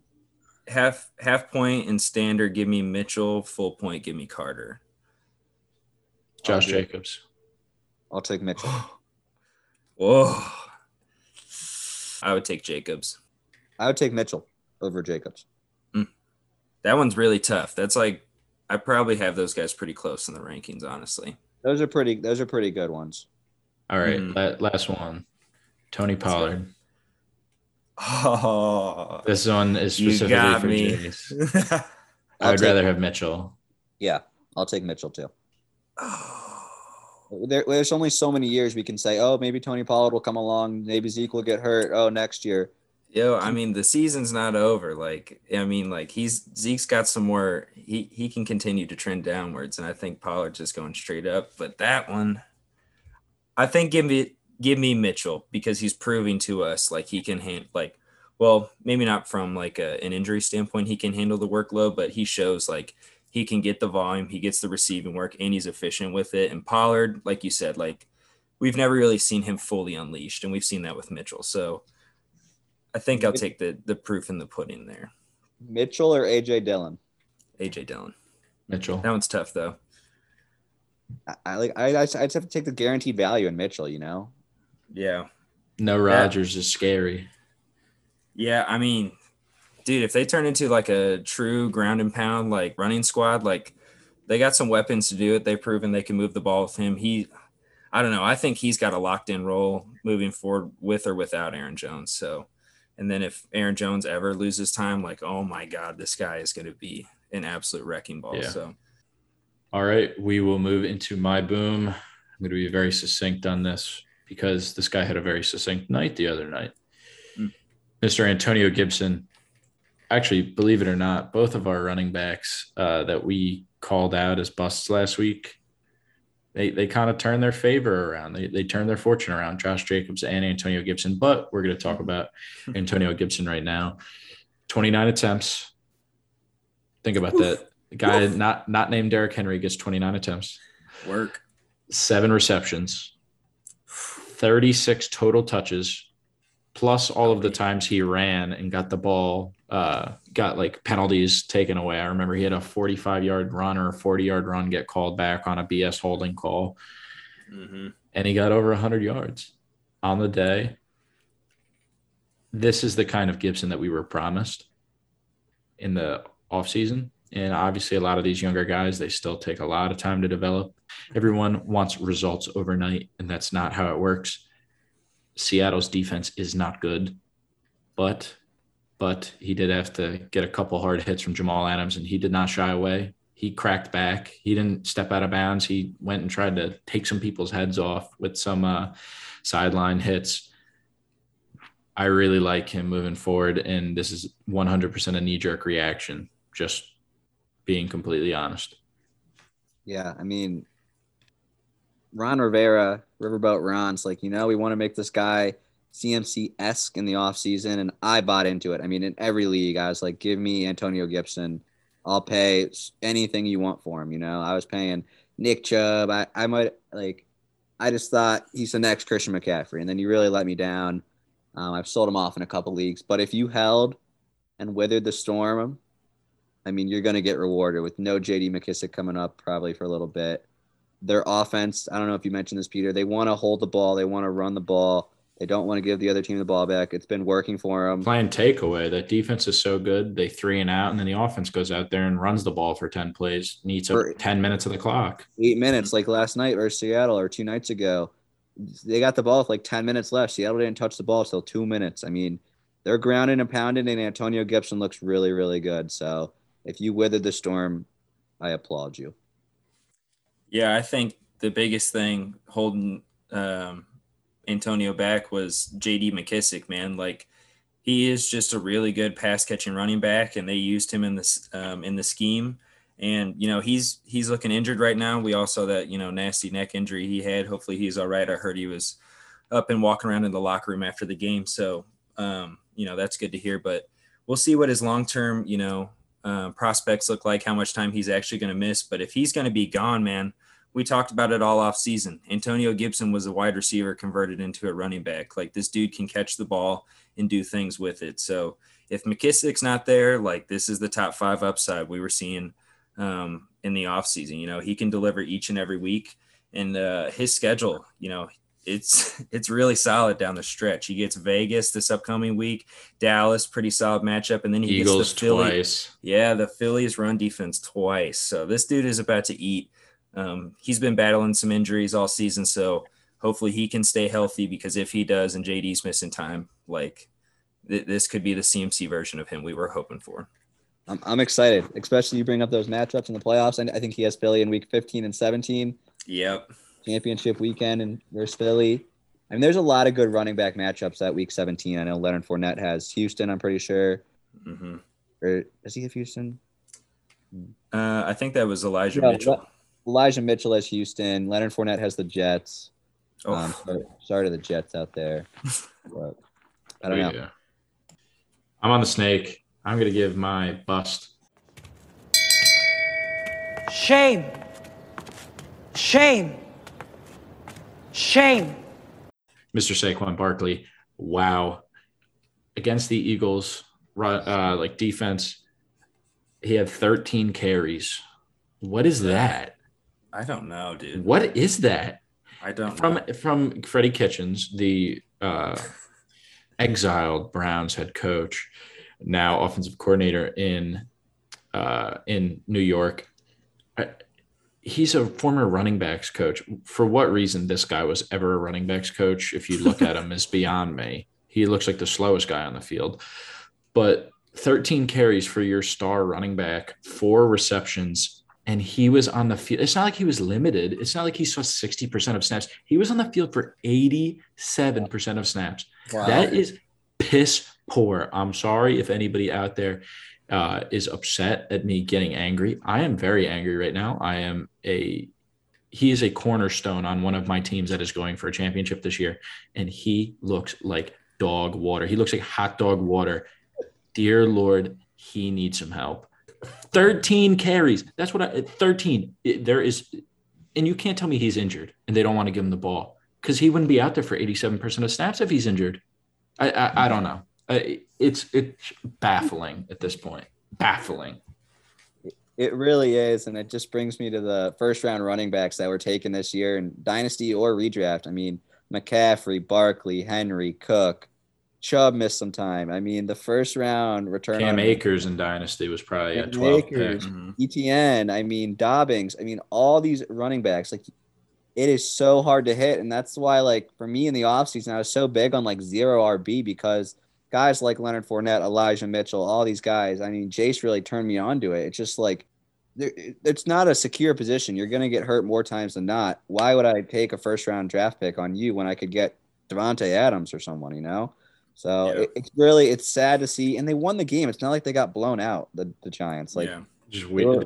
Half point and standard, give me Mitchell. Full point, give me Carter. Josh Jacobs. I'll take Mitchell. Whoa. I would take Jacobs. I would take Mitchell over Jacobs. That one's really tough. That's like, I probably have those guys pretty close in the rankings, honestly. Those are pretty good ones. All right, last one. Tony Pollard. Oh, this one is specifically for me. Jace. I would rather have Mitchell. Yeah, I'll take Mitchell too. There's only so many years we can say, oh, maybe Tony Pollard will come along. Maybe Zeke will get hurt. Oh, next year. Yo, I mean, the season's not over. Like, I mean, like Zeke's got some more, he can continue to trend downwards. And I think Pollard's just going straight up, but that one, I think give me Mitchell because he's proving to us, like he can handle, like, well, maybe not from like an injury standpoint, he can handle the workload, but he shows like he can get the volume, he gets the receiving work and he's efficient with it. And Pollard, like you said, like we've never really seen him fully unleashed and we've seen that with Mitchell. So I think I'll take the proof in the pudding there. Mitchell or A.J. Dillon? A.J. Dillon. Mitchell. That one's tough, though. I just have to take the guaranteed value in Mitchell, you know? Yeah. No Rodgers is scary. Yeah, I mean, dude, if they turn into like a true ground and pound like running squad, like they got some weapons to do it. They've proven they can move the ball with him. I don't know. I think he's got a locked-in role moving forward with or without Aaron Jones, so – and then if Aaron Jones ever loses time, like, oh, my God, this guy is going to be an absolute wrecking ball. Yeah. So, all right, we will move into my boom. I'm going to be very succinct on this because this guy had a very succinct night the other night. Mr. Antonio Gibson actually, believe it or not, both of our running backs that we called out as busts last week, they kind of turned their favor around. They turned their fortune around, Josh Jacobs and Antonio Gibson. But we're going to talk about Antonio Gibson right now. 29 attempts. Think about that. The guy not named Derrick Henry gets 29 attempts. Work. 7 receptions. 36 total touches. Plus all of the times he ran and got the ball, got like penalties taken away. I remember he had a 45-yard run or a 40-yard run get called back on a BS holding call. Mm-hmm. And he got over 100 yards on the day. This is the kind of Gibson that we were promised in the offseason. And obviously a lot of these younger guys, they still take a lot of time to develop. Everyone wants results overnight, and that's not how it works. Seattle's defense is not good, but he did have to get a couple hard hits from Jamal Adams, and he did not shy away. He cracked back. He didn't step out of bounds. He went and tried to take some people's heads off with some sideline hits. I really like him moving forward, and this is 100% a knee-jerk reaction, just being completely honest. Yeah, I mean, Ron Rivera, Riverboat Ron's like, you know, we want to make this guy CMC-esque in the offseason, and I bought into it. I mean, in every league, I was like, give me Antonio Gibson. I'll pay anything you want for him, you know. I was paying Nick Chubb. I might, like, I just thought he's the next Christian McCaffrey, and then he really let me down. I've sold him off in a couple leagues. But if you held and withered the storm, I mean, you're going to get rewarded with no J.D. McKissic coming up probably for a little bit. Their offense, I don't know if you mentioned this, Peter, they want to hold the ball. They want to run the ball. They don't want to give the other team the ball back. It's been working for them. Playing takeaway. That defense is so good. They three and out, and then the offense goes out there and runs the ball for 10 plays, needs up 10 minutes of the clock. 8 minutes, like last night versus Seattle or 2 nights ago. They got the ball with like 10 minutes left. Seattle didn't touch the ball until 2 minutes. I mean, they're grounded and pounded, and Antonio Gibson looks really, really good. So if you withered the storm, I applaud you. Yeah, I think the biggest thing holding Antonio back was J.D. McKissic, man. Like, he is just a really good pass-catching running back, and they used him in the scheme. And, you know, he's looking injured right now. We all saw that, you know, nasty neck injury he had. Hopefully he's all right. I heard he was up and walking around in the locker room after the game. So, you know, that's good to hear. But we'll see what his long-term, you know, prospects look like, how much time he's actually going to miss. But if he's going to be gone, man, we talked about it all off season. Antonio Gibson was a wide receiver converted into a running back. Like, this dude can catch the ball and do things with it. So if McKissick's not there, like, this is the top 5 upside we were seeing in the off season. You know, he can deliver each and every week, and his schedule, you know, it's really solid down the stretch. He gets Vegas this upcoming week, Dallas, pretty solid matchup, and then he Eagles gets the Phillies twice. Yeah, the Phillies run defense twice. So this dude is about to eat. He's been battling some injuries all season, so hopefully he can stay healthy, because if he does and JD's missing time, like this could be the CMC version of him we were hoping for. I'm excited, especially you bring up those matchups in the playoffs. And I think he has Philly in week 15 and 17. Yep. Championship weekend and versus Philly. I mean, there's a lot of good running back matchups that week 17. I know Leonard Fournette has Houston, I'm pretty sure. Mm-hmm. Or does he have Houston? I think that was Elijah Mitchell. Elijah Mitchell has Houston. Leonard Fournette has the Jets. Oh, sorry to the Jets out there. But I don't know. Yeah. I'm on the snake. I'm going to give my bust. Shame. Shame. Shame. Mr. Saquon Barkley, wow. Against the Eagles, like defense, he had 13 carries. What is that? I don't know, dude. What is that? I don't know. From Freddie Kitchens, the exiled Browns head coach, now offensive coordinator in New York. He's a former running backs coach. For what reason this guy was ever a running backs coach, if you look at him, is beyond me. He looks like the slowest guy on the field. But 13 carries for your star running back, 4 receptions, and he was on the field. It's not like he was limited. It's not like he saw 60% of snaps. He was on the field for 87% of snaps. Wow. That is – piss poor. I'm sorry if anybody out there is upset at me getting angry. I am very angry right now. He is a cornerstone on one of my teams that is going for a championship this year, and he looks like dog water. He looks like hot dog water. Dear Lord, he needs some help. 13 carries. That's what 13. There is, and you can't tell me he's injured and they don't want to give him the ball, because he wouldn't be out there for 87% of snaps if he's injured. I don't know. It's baffling at this point. Baffling. It really is, and it just brings me to the first-round running backs that were taken this year in Dynasty or Redraft. I mean, McCaffrey, Barkley, Henry, Cook, Chubb missed some time. I mean, the first-round return. Cam Akers in Dynasty was probably a 12 Akers, pick. Mm-hmm. ETN, I mean, Dobbins. I mean, all these running backs, like, it is so hard to hit, and that's why, like, for me in the offseason, I was so big on, like, zero RB, because – guys like Leonard Fournette, Elijah Mitchell, all these guys. I mean, Jace really turned me on to it. It's just like, it's not a secure position. You're going to get hurt more times than not. Why would I take a first-round draft pick on you when I could get Devontae Adams or someone, you know? So yeah. It's sad to see. And they won the game. It's not like they got blown out, the Giants. Like, yeah, just weird.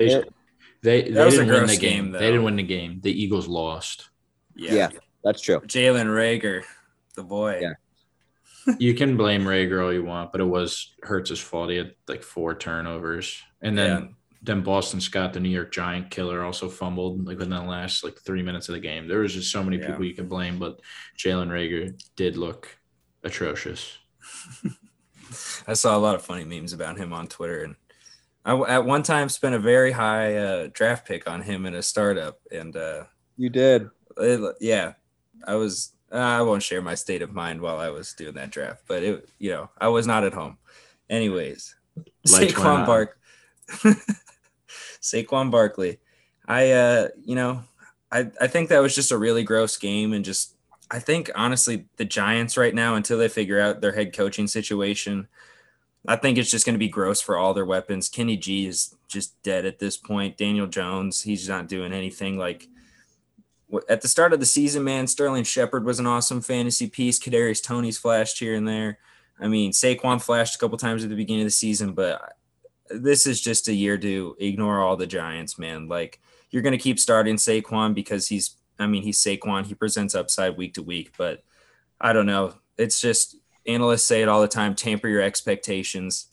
They didn't win the game. They didn't win the game. The Eagles lost. Yeah, that's true. Jalen Reagor, the boy. Yeah. You can blame Reagor all you want, but it was Hurts' fault. He had like 4 turnovers. And then Boston Scott, the New York Giant killer, also fumbled like within the last like 3 minutes of the game. There was just so many people you could blame, but Jalen Reagor did look atrocious. I saw a lot of funny memes about him on Twitter. And I at one time spent a very high draft pick on him in a startup. And you did. I was... I won't share my state of mind while I was doing that draft, but it, you know, I was not at home. Anyways, Saquon Barkley. I think that was just a really gross game, and just, I think honestly the Giants right now, until they figure out their head coaching situation, I think it's just going to be gross for all their weapons. Kenny G is just dead at this point. Daniel Jones, he's not doing anything. Like, at the start of the season, man, Sterling Shepard was an awesome fantasy piece. Kadarius Toney's flashed here and there. I mean, Saquon flashed a couple times at the beginning of the season, but this is just a year to ignore all the Giants, man. Like, you're going to keep starting Saquon because he's Saquon. He presents upside week to week, but I don't know. It's just, analysts say it all the time, tamper your expectations.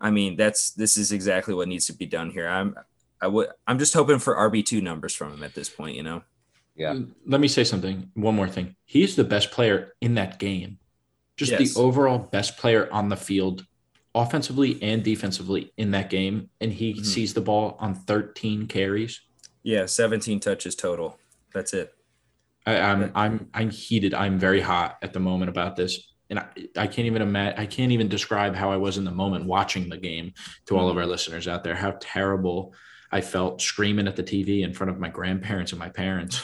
I mean, this is exactly what needs to be done here. I'm just hoping for RB2 numbers from him at this point, you know? Yeah. Let me say something. One more thing. He's the best player in that game. Just the overall best player on the field, offensively and defensively in that game. And he sees the ball on 13 carries. Yeah, 17 touches total. That's it. I'm heated. I'm very hot at the moment about this. And I can't even imagine. I can't even describe how I was in the moment watching the game to all of our listeners out there, how terrible I felt, screaming at the TV in front of my grandparents and my parents.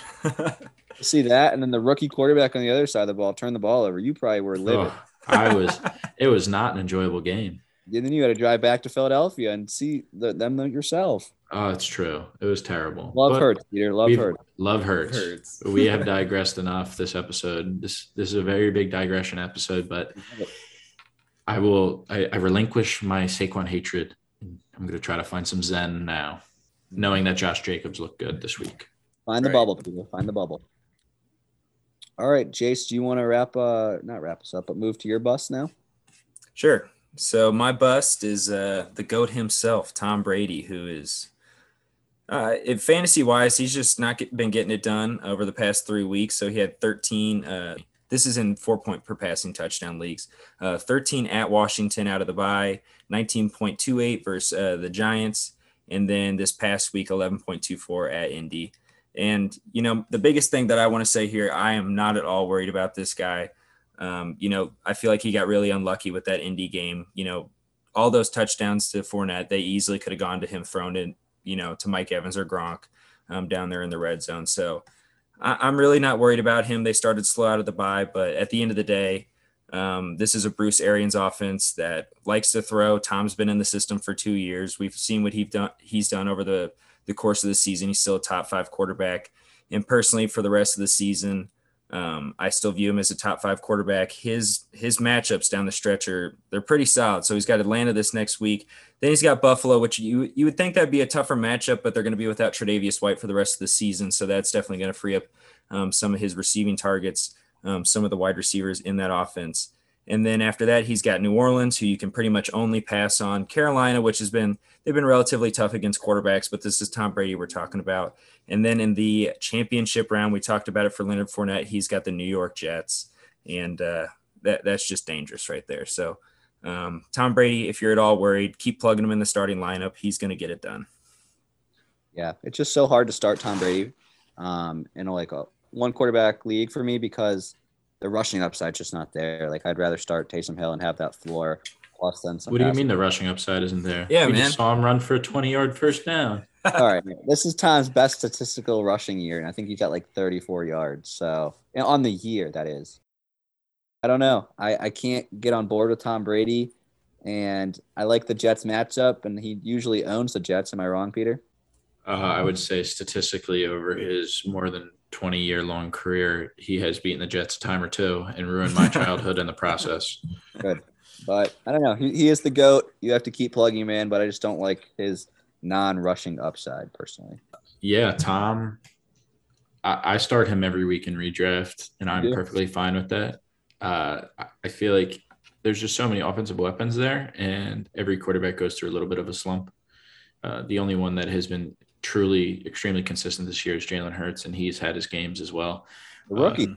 See that? And then the rookie quarterback on the other side of the ball turned the ball over. You probably were livid. Oh, it was not an enjoyable game. And then you had to drive back to Philadelphia and see them yourself. Oh, it's true. It was terrible. Love hurts, Peter. Love hurts. We have digressed enough this episode. This is a very big digression episode, but I relinquish my Saquon hatred. I'm going to try to find some zen now, knowing that Josh Jacobs looked good this week. Find the bubble, people. Find the bubble. All right, Jace, do you want to not wrap us up, but move to your bust now? Sure. So my bust is the GOAT himself, Tom Brady, who is, in fantasy-wise, he's just not been getting it done over the past 3 weeks. So he had 13 this is in 4-point per passing touchdown leagues. 13 at Washington out of the bye, 19.28 versus the Giants, and then this past week, 11.24 at Indy. And, you know, the biggest thing that I want to say here, I am not at all worried about this guy. You know, I feel like he got really unlucky with that Indy game. You know, all those touchdowns to Fournette, they easily could have gone to him, thrown in, you know, to Mike Evans or Gronk down there in the red zone. So I'm really not worried about him. They started slow out of the bye, but at the end of the day, this is a Bruce Arians offense that likes to throw. Tom's been in the system for 2 years. We've seen what he's done over the course of the season. He's still a top 5 quarterback. And personally, for the rest of the season, I still view him as a top five quarterback. His matchups down the stretch are, they're pretty solid. So he's got Atlanta this next week. Then he's got Buffalo, which you would think that'd be a tougher matchup, but they're going to be without Tre'Davious White for the rest of the season. So that's definitely going to free up some of his receiving targets, some of the wide receivers in that offense. And then after that, he's got New Orleans, who you can pretty much only pass on. Carolina, which has been, they've been relatively tough against quarterbacks, but this is Tom Brady we're talking about. And then in the championship round, we talked about it for Leonard Fournette. He's got the New York Jets, and that's just dangerous right there. So Tom Brady, if you're at all worried, keep plugging him in the starting lineup. He's going to get it done. Yeah, it's just so hard to start Tom Brady in a one quarterback league for me, because the rushing upside just not there. Like, I'd rather start Taysom Hill and have that floor plus then some. What do you mean the rushing upside isn't there? Yeah, we just saw him run for a 20-yard first down. All right, man. This is Tom's best statistical rushing year, and I think he's got like 34 yards. So on the year, that is. I don't know. I can't get on board with Tom Brady, and I like the Jets matchup, and he usually owns the Jets. Am I wrong, Peter? I would say statistically over his more than 20-year-long career, he has beaten the Jets a time or two and ruined my childhood in the process. Good. But I don't know. He is the GOAT. You have to keep plugging him in, but I just don't like his non-rushing upside personally. Yeah, Tom, I start him every week in redraft, and I'm perfectly fine with that. I feel like there's just so many offensive weapons there, and every quarterback goes through a little bit of a slump. The only one that has been truly extremely consistent this year is Jalen Hurts, and he's had his games as well. The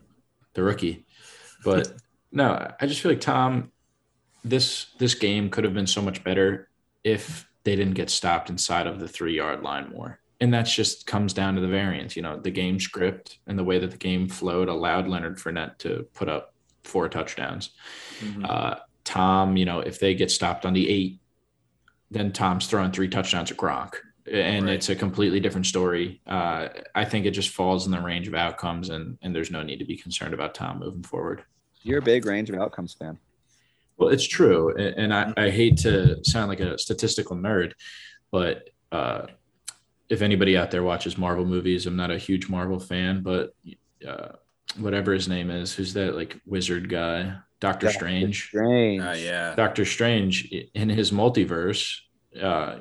rookie. But no, I just feel like Tom, this game could have been so much better if they didn't get stopped inside of the 3-yard line more. And that's just comes down to the variance. You know, the game script and the way that the game flowed allowed Leonard Fournette to put up 4 touchdowns. Mm-hmm. Tom, if they get stopped on the 8, then Tom's throwing 3 touchdowns at Gronk. And right. It's a completely different story. I think it just falls in the range of outcomes, and there's no need to be concerned about Tom moving forward. You're a big range of outcomes fan. Well, it's true, and I hate to sound like a statistical nerd, but if anybody out there watches Marvel movies, I'm not a huge Marvel fan, but whatever his name is, who's that like wizard guy? Doctor Strange. Yeah. Doctor Strange, in his multiverse,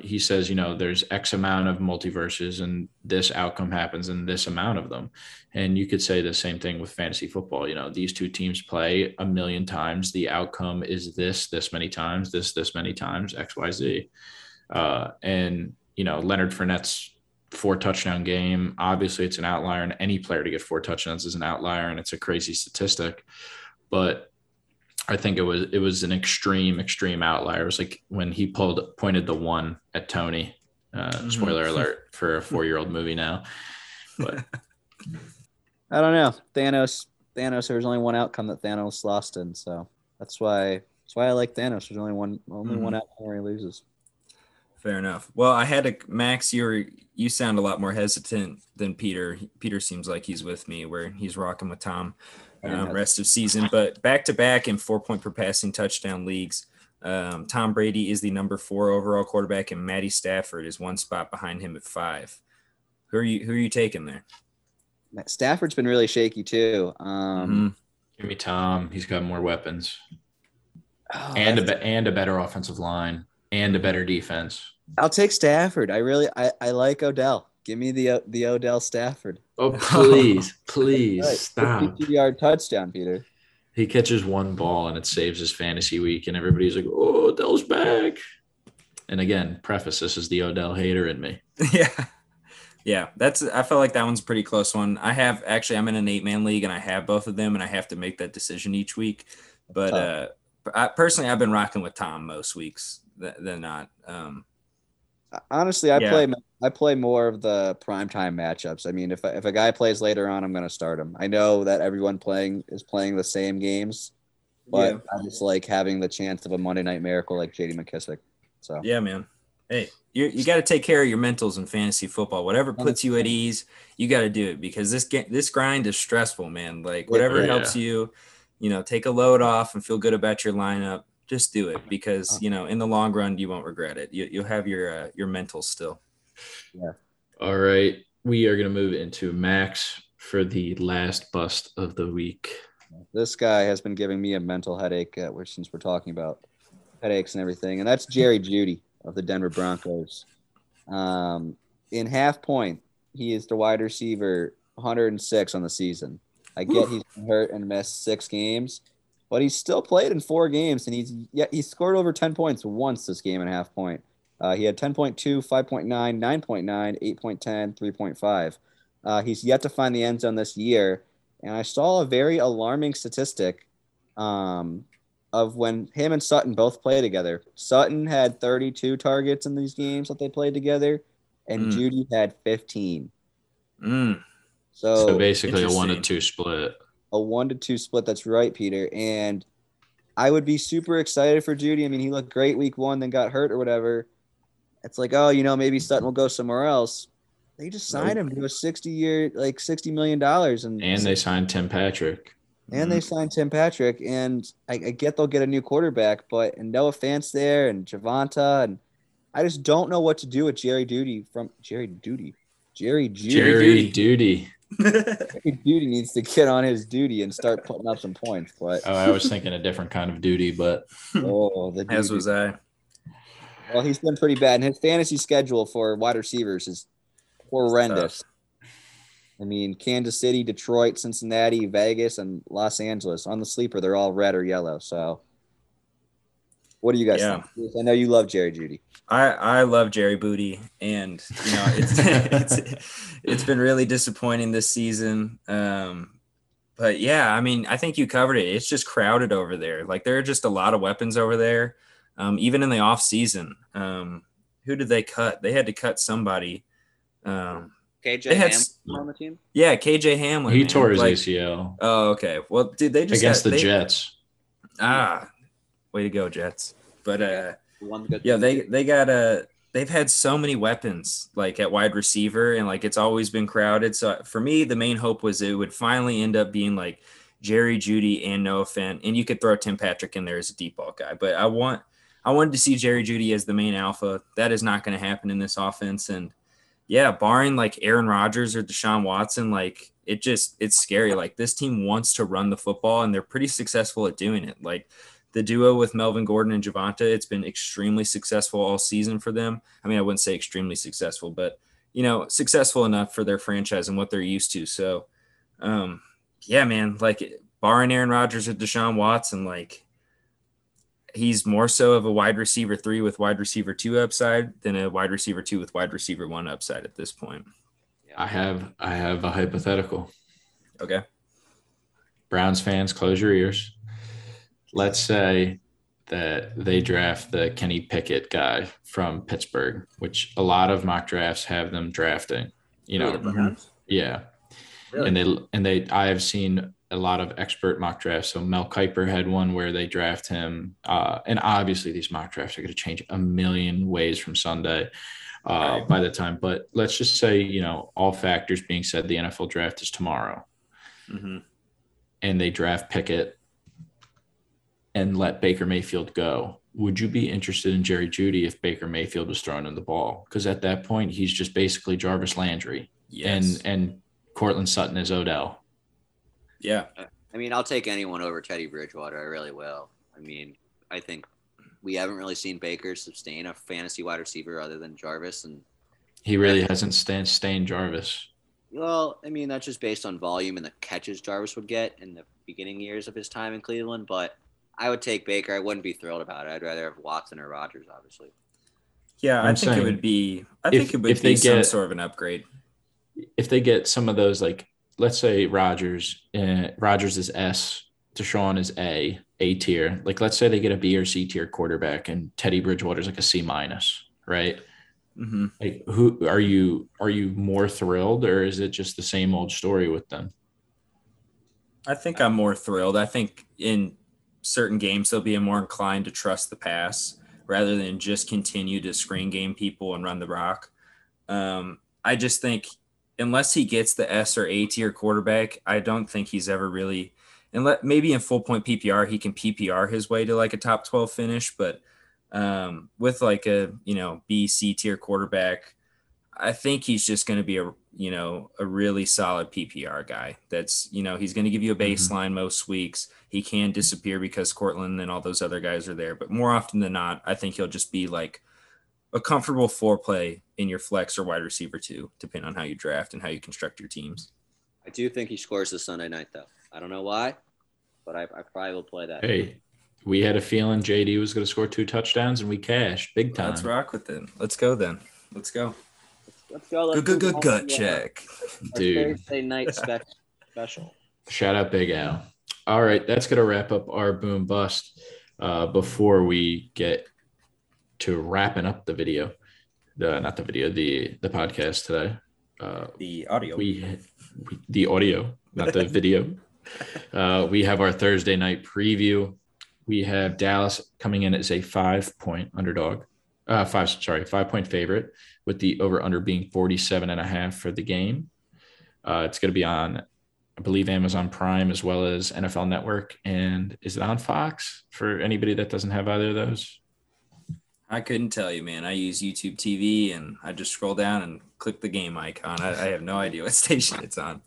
he says, there's X amount of multiverses and this outcome happens in this amount of them. And you could say the same thing with fantasy football. These two teams play 1,000,000 times. The outcome is this many times, this many times, X, Y, Z. And Leonard Fournette's 4 touchdown game, obviously it's an outlier, and any player to get 4 touchdowns is an outlier, and it's a crazy statistic. But I think it was an extreme outlier. It was like when he pointed the 1 at Tony. Spoiler alert for a 4-year-old movie now. But I don't know. Thanos. There was only one outcome that Thanos lost in, so that's why I like Thanos. There's only one outcome where he loses. Fair enough. Well, I had Max. You sound a lot more hesitant than Peter. Peter seems like he's with me, where he's rocking with Tom. Rest of season, but back-to-back in 4-point per passing touchdown leagues, Tom Brady is the number 4 overall quarterback, and Matty Stafford is one spot behind him at 5. Who are you taking there? Stafford's been really shaky too. Give me Tom. He's got more weapons, and a better offensive line, and a better defense. I'll take Stafford. I like Odell. Give me the Odell Stafford. Oh, please right. Stop. 50-yard touchdown, Peter. He catches one ball, and it saves his fantasy week, and everybody's like, oh, Odell's back. And again, preface, this is the Odell hater in me. Yeah. I felt like that one's a pretty close one. I'm in an 8-man league, and I have both of them, and I have to make that decision each week. But I've been rocking with Tom most weeks than not. Honestly, I play more of the primetime matchups. I mean, if a guy plays later on, I'm going to start him. I know that everyone is playing the same games, but I just like having the chance of a Monday Night Miracle like J.D. McKissic. So yeah, man. Hey, you got to take care of your mentals in fantasy football. Whatever puts you at ease, you got to do it, because this grind is stressful, man. Like, whatever helps you, take a load off and feel good about your lineup. Just do it, because in the long run you won't regret it. You'll have your mental still. Yeah. All right, we are going to move into Max for the last bust of the week. This guy has been giving me a mental headache, since we're talking about headaches and everything, and that's Jerry Jeudy of the Denver Broncos. In half point, he is the wide receiver 106 on the season. I get he's been hurt and missed 6 games, but he's still played in 4 games, and he scored over 10 points once this game in half point. He had 10.2, 5.9, 9.9, 8.10, 3.5. He's yet to find the end zone this year, and I saw a very alarming statistic of when him and Sutton both play together. Sutton had 32 targets in these games that they played together, and Jeudy had 15. So basically a 1-2 split. A 1-2 split. That's right, Peter. And I would be super excited for Jeudy. I mean, he looked great week one, then got hurt or whatever. It's like, oh, maybe Sutton will go somewhere else. They just signed him to a 60-year, like $60 million. And they signed Tim Patrick. And I get they'll get a new quarterback, but Noah Fant's there and Javonta. And I just don't know what to do with Jerry Jeudy. Jeudy needs to get on his duty and start putting up some points. But I was thinking a different kind of duty, but as was I. Well, he's been pretty bad, and his fantasy schedule for wide receivers is horrendous. I mean, Kansas City, Detroit, Cincinnati, Vegas, and Los Angeles. On the sleeper, they're all red or yellow. So, what do you guys think? I know you love Jerry Jeudy. I love Jerry Booty, and it's been really disappointing this season. But yeah, I mean, I think you covered it. It's just crowded over there. Like there are just a lot of weapons over there. Even in the off season, who did they cut? They had to cut somebody. KJ Hamlin on the team? Yeah, KJ Hamlin. He tore his ACL. Oh, okay. Well, dude, they just against the Jets. Way to go, Jets! But they've had so many weapons like at wide receiver, and like it's always been crowded. So for me, the main hope was it would finally end up being like Jerry Jeudy and Noah Fant, and you could throw Tim Patrick in there as a deep ball guy. But I wanted to see Jerry Jeudy as the main alpha. That is not going to happen in this offense, and. Yeah, barring like Aaron Rodgers or Deshaun Watson, like it's scary. Like this team wants to run the football and they're pretty successful at doing it. Like the duo with Melvin Gordon and Javonta, it's been extremely successful all season for them. I mean, I wouldn't say extremely successful, but successful enough for their franchise and what they're used to. So yeah, man, like barring Aaron Rodgers or Deshaun Watson, like he's more so of a wide receiver 3 with wide receiver 2 upside than a wide receiver 2 with wide receiver 1 upside at this point. I have a hypothetical. Okay. Browns fans, close your ears. Let's say that they draft the Kenny Pickett guy from Pittsburgh, which a lot of mock drafts have them drafting, Yeah. Really? And they I have seen a lot of expert mock drafts. So Mel Kiper had one where they draft him. And obviously these mock drafts are going to change a million ways from Sunday by the time. But let's just say, all factors being said, the NFL draft is tomorrow. Mm-hmm. And they draft Pickett and let Baker Mayfield go. Would you be interested in Jerry Jeudy if Baker Mayfield was throwing him the ball? Because at that point, he's just basically Jarvis Landry. Yes. And Courtland Sutton is Odell. Yeah. I mean, I'll take anyone over Teddy Bridgewater. I really will. I mean, I think we haven't really seen Baker sustain a fantasy wide receiver other than Jarvis. And he really hasn't sustained Jarvis. Well, I mean, that's just based on volume and the catches Jarvis would get in the beginning years of his time in Cleveland. But I would take Baker. I wouldn't be thrilled about it. I'd rather have Watson or Rodgers, obviously. Yeah, I think it would be some sort of an upgrade. If they get some of those, like, let's say Rodgers is S, Deshaun is A tier. Like, let's say they get a B or C tier quarterback and Teddy Bridgewater is like a C minus, right? Mm-hmm. Like, who are you? Are you more thrilled, or is it just the same old story with them? I think I'm more thrilled. I think in certain games they'll be more inclined to trust the pass rather than just continue to screen game people and run the rock. I just think. Unless he gets the S or A tier quarterback, I don't think he's ever really – maybe in full point PPR, he can PPR his way to like a top 12 finish. But with like a B, C tier quarterback, I think he's just going to be a really solid PPR guy. That's, he's going to give you a baseline most weeks. He can disappear because Courtland and all those other guys are there, but more often than not, I think he'll just be like a comfortable foreplay in your flex or wide receiver too, depending on how you draft and how you construct your teams. I do think he scores this Sunday night though. I don't know why, but I probably will play that. Hey, we had a feeling JD was going to score 2 touchdowns and we cashed big time. Let's rock with it. Let's go then. Let's go. Let's go. Let's good gut check. Dude. Thursday night special. Shout out Big Al. All right. That's going to wrap up our boom bust. Before we get to wrapping up the video, the podcast today. The audio. The audio, not the video. We have our Thursday night preview. We have Dallas coming in as a 5-point underdog. 5-point favorite with the over-under being 47.5 for the game. It's going to be on, I believe, Amazon Prime as well as NFL Network. And is it on Fox for anybody that doesn't have either of those? I couldn't tell you, man. I use YouTube TV and I just scroll down and click the game icon. I have no idea what station it's on.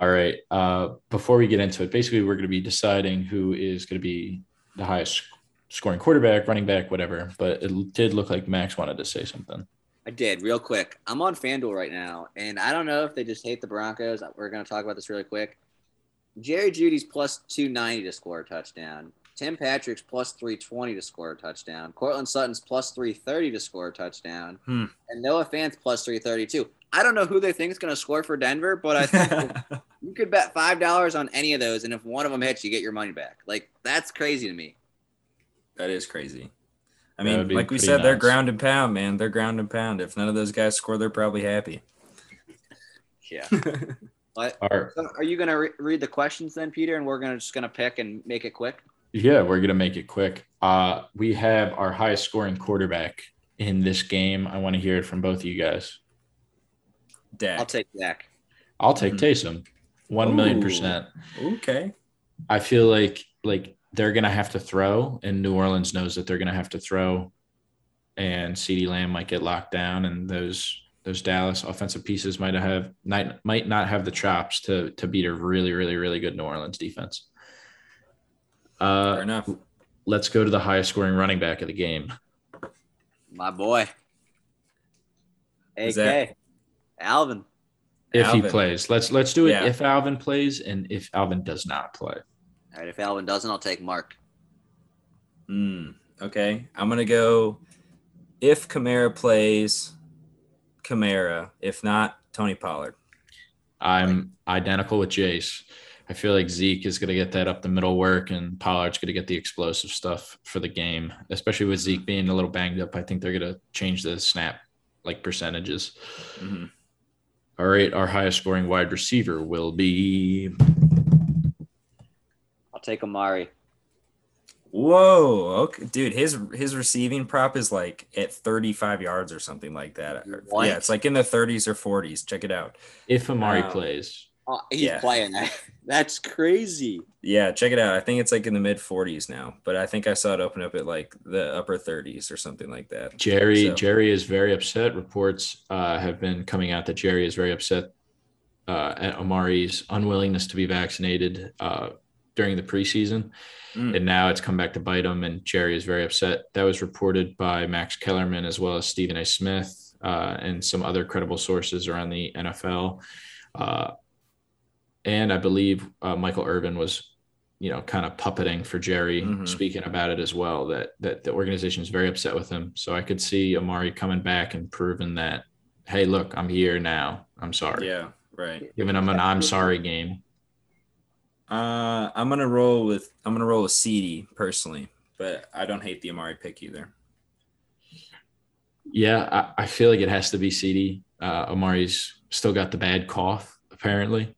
All right. Before we get into it, basically we're going to be deciding who is going to be the highest scoring quarterback, running back, whatever. But it did look like Max wanted to say something. I did, real quick. I'm on FanDuel right now, and I don't know if they just hate the Broncos. We're going to talk about this really quick. Jerry Jeudy's plus 290 to score a touchdown. Tim Patrick's plus 320 to score a touchdown. Courtland Sutton's plus 330 to score a touchdown. And Noah Fant's plus 332. I don't know who they think is going to score for Denver, but I think you could bet $5 on any of those, and if one of them hits, you get your money back. Like, that's crazy to me. That is crazy. I mean, like we said, nice. They're ground and pound, man. They're ground and pound. If none of those guys score, they're probably happy. Yeah. So are you going to read the questions then, Peter, and we're just going to pick and make it quick? Yeah, we're going to make it quick. We have our highest scoring quarterback in this game. I want to hear it from both of you guys. Dak. I'll take Dak. I'll take Taysom. 1,000,000%. Okay. I feel like they're going to have to throw, and New Orleans knows that they're going to have to throw, and CeeDee Lamb might get locked down, and those Dallas offensive pieces might not have the chops to beat a really, really, really good New Orleans defense. Fair enough. Let's go to the highest scoring running back of the game. My boy. AK. Alvin. He plays. Let's do it if Alvin plays and if Alvin does not play. All right, if Alvin doesn't, I'll take Mark. Okay. I'm going to go if Kamara plays, Kamara. If not, Tony Pollard. I'm identical with Jace. I feel like Zeke is going to get that up the middle work, and Pollard's going to get the explosive stuff for the game, especially with Zeke being a little banged up. I think they're going to change the snap percentages. All right. Our highest scoring wide receiver will be... I'll take Amari. Whoa. Okay. Dude, his receiving prop is like at 35 yards or something like that. What? Yeah, it's like in the 30s or 40s. Check it out. If Amari plays. Oh, he's playing. That's crazy. Yeah, check it out. I think it's like in the mid 40s now, but I think I saw it open up at like the upper 30s or something like that. Jerry is very upset. Reports have been coming out that Jerry is very upset at Amari's unwillingness to be vaccinated during the preseason. And now it's come back to bite him, and Jerry is very upset. That was reported by Max Kellerman as well as Stephen A. Smith and some other credible sources around the NFL. And I believe Michael Irvin was, kind of puppeting for Jerry, speaking about it as well, that the organization is very upset with him. So I could see Amari coming back and proving that, hey, look, I'm here now. I'm sorry. Yeah, right. Giving him an I'm sorry game. I'm gonna roll with CeeDee personally, but I don't hate the Amari pick either. Yeah, I feel like it has to be CeeDee. Amari's still got the bad cough apparently,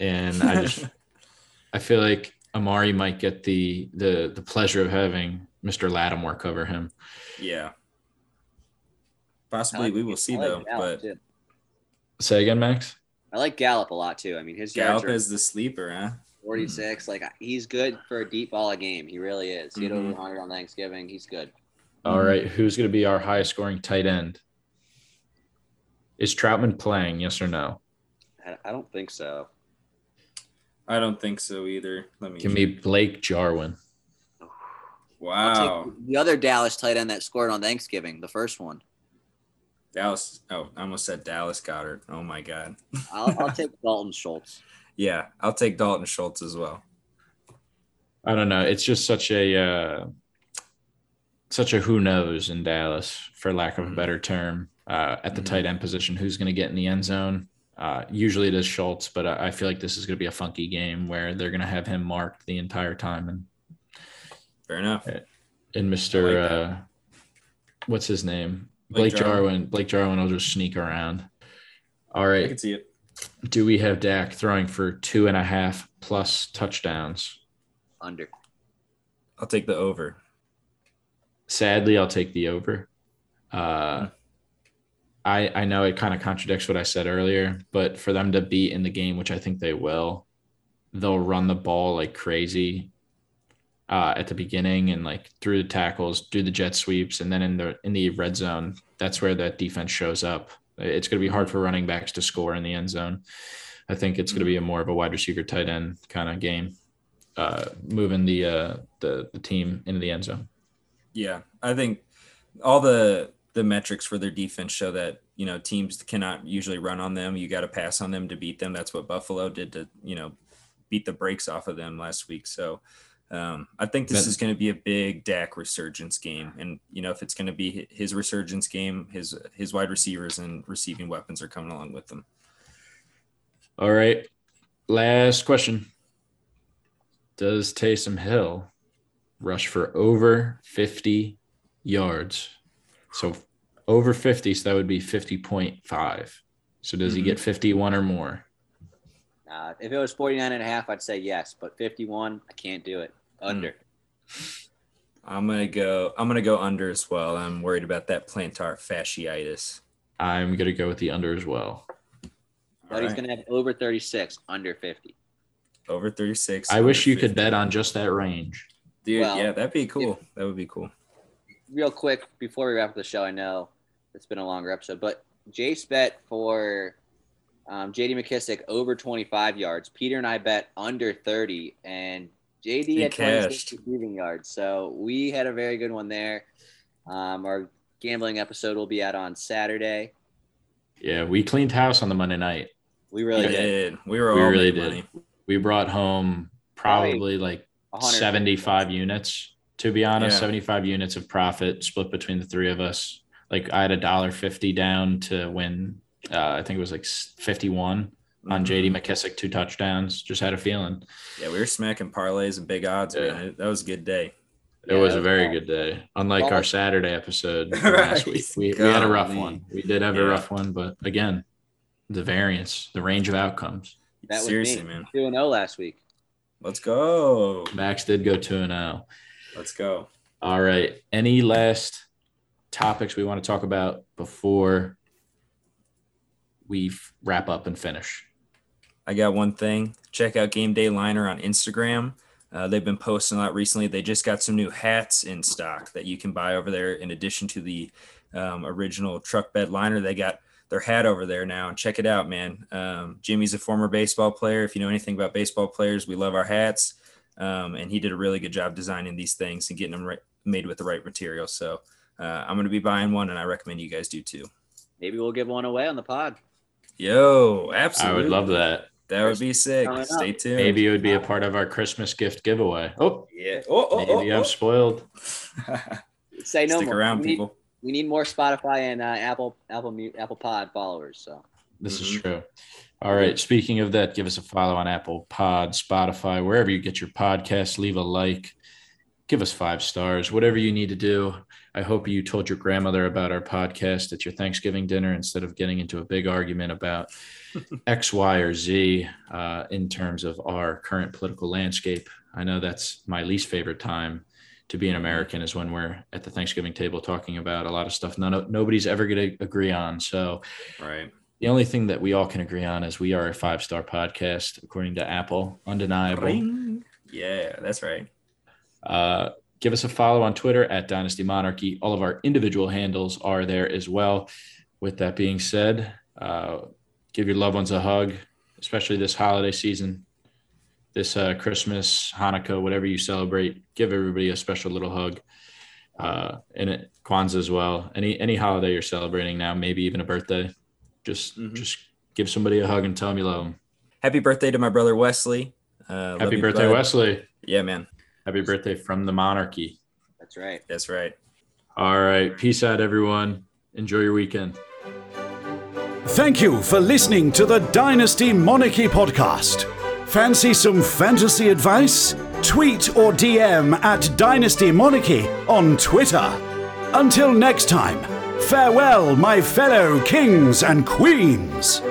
and I just I feel like Amari might get the pleasure of having Mr. Lattimore cover him. Yeah, possibly we will see though. But say again, Max. I like Gallup a lot too. I mean, his Gallup is the sleeper, huh? 46. Like, he's good for a deep ball a game. He really is. He don't 100 on Thanksgiving. He's good. All right, who's going to be our highest scoring tight end? Is Troutman playing, yes or no? I don't think so. I don't think so either. Let me give me Blake Jarwin. Wow. The other Dallas tight end that scored on Thanksgiving, the first one. Dallas. Oh, I almost said Dallas Goedert. Oh, my God. I'll take Dalton Schultz. Yeah, I'll take Dalton Schultz as well. I don't know. It's just such a who knows in Dallas, for lack of a better term, at the tight end position. Who's going to get in the end zone? Usually it is Schultz, but I feel like this is going to be a funky game where they're going to have him marked the entire time. And fair enough. And Mr. Like what's his name? Blake Jarwin. Blake Jarwin will just sneak around. All right. I can see it. Do we have Dak throwing for 2.5 plus touchdowns? Under. I'll take the over. Sadly, I'll take the over. I know it kind of contradicts what I said earlier, but for them to be in the game, which I think they will, they'll run the ball like crazy at the beginning and like through the tackles, do the jet sweeps, and then in the red zone, that's where that defense shows up. It's going to be hard for running backs to score in the end zone. I think it's going to be more of a wide receiver tight end kind of game, moving the team into the end zone. Yeah, I think all the metrics for their defense show that, you know, teams cannot usually run on them. You got to pass on them to beat them. That's what Buffalo did to, you know, beat the brakes off of them last week. So I think this is going to be a big Dak resurgence game. And, you know, if it's going to be his resurgence game, his wide receivers and receiving weapons are coming along with them. All right. Last question. Does Taysom Hill rush for over 50 yards? So over 50, so that would be 50.5. So does he get 51 or more? If it was 49.5, I'd say yes, but 51, I can't do it. Under. I'm gonna go under as well. I'm worried about that plantar fasciitis. I'm gonna go with the under as well. But he's gonna have over 36, under 50. Over 36. I wish you could bet on just that range. Dude, well, yeah, that'd be cool. That would be cool. Real quick, before we wrap up the show, I know it's been a longer episode, but Jace bet for J.D. McKissic over 25 yards. Peter and I bet under 30, and J.D. had 26 receiving yards. So we had a very good one there. Our gambling episode will be out on Saturday. Yeah, we cleaned house on the Monday night. We really did. We really did. We brought home probably like 75 units. To be honest, 75 units of profit split between the three of us. Like I had $1.50 down to win. I think it was like 51 on J.D. McKissic, 2 touchdowns. Just had a feeling. Yeah, we were smacking parlays and big odds. Yeah. Man. That was a good day. It was a very good day. Unlike our Saturday episode last week, we had a rough one. We did have a rough one, but again, the variance, the range of outcomes. That seriously, man. 2-0 last week. Let's go. Max did go 2-0. Let's go. All right. Any last topics we want to talk about before we wrap up and finish? I got one thing. Check out Game Day Liner on Instagram. They've been posting a lot recently. They just got some new hats in stock that you can buy over there. In addition to the original truck bed liner, they got their hat over there now. And check it out, man. Jimmy's a former baseball player. If you know anything about baseball players, we love our hats. And he did a really good job designing these things and getting them made with the right material. So I'm going to be buying one, and I recommend you guys do too. Maybe we'll give one away on the pod. Yo, absolutely. I would love that. That would be sick. Stay tuned. Maybe it would be a part of our Christmas gift giveaway. Oh, yeah. Maybe I'm spoiled. Say no more. Stick around, people. We need more Spotify and Apple Pod followers. So this is true. All right. Speaking of that, give us a follow on Apple Pod, Spotify, wherever you get your podcasts. Leave a like. Give us 5 stars, whatever you need to do. I hope you told your grandmother about our podcast at your Thanksgiving dinner instead of getting into a big argument about X, Y, or Z in terms of our current political landscape. I know that's my least favorite time to be an American is when we're at the Thanksgiving table talking about a lot of stuff nobody's ever going to agree on. So, right. The only thing that we all can agree on is we are a 5-star podcast, according to Apple. Undeniable. Ring. Yeah, that's right. Give us a follow on Twitter at Dynasty Monarchy. All of our individual handles are there as well. With that being said, give your loved ones a hug, especially this holiday season, this Christmas, Hanukkah, whatever you celebrate. Give everybody a special little hug, and Kwanzaa as well. Any holiday you're celebrating now, maybe even a birthday, just give somebody a hug and tell them you love them. Happy birthday to my brother Wesley. Happy birthday, brother. Wesley. Yeah, man. Happy birthday from the monarchy. That's right. That's right. All right. Peace out, everyone. Enjoy your weekend. Thank you for listening to the Dynasty Monarchy Podcast. Fancy some fantasy advice? Tweet or DM at Dynasty Monarchy on Twitter. Until next time, farewell, my fellow kings and queens.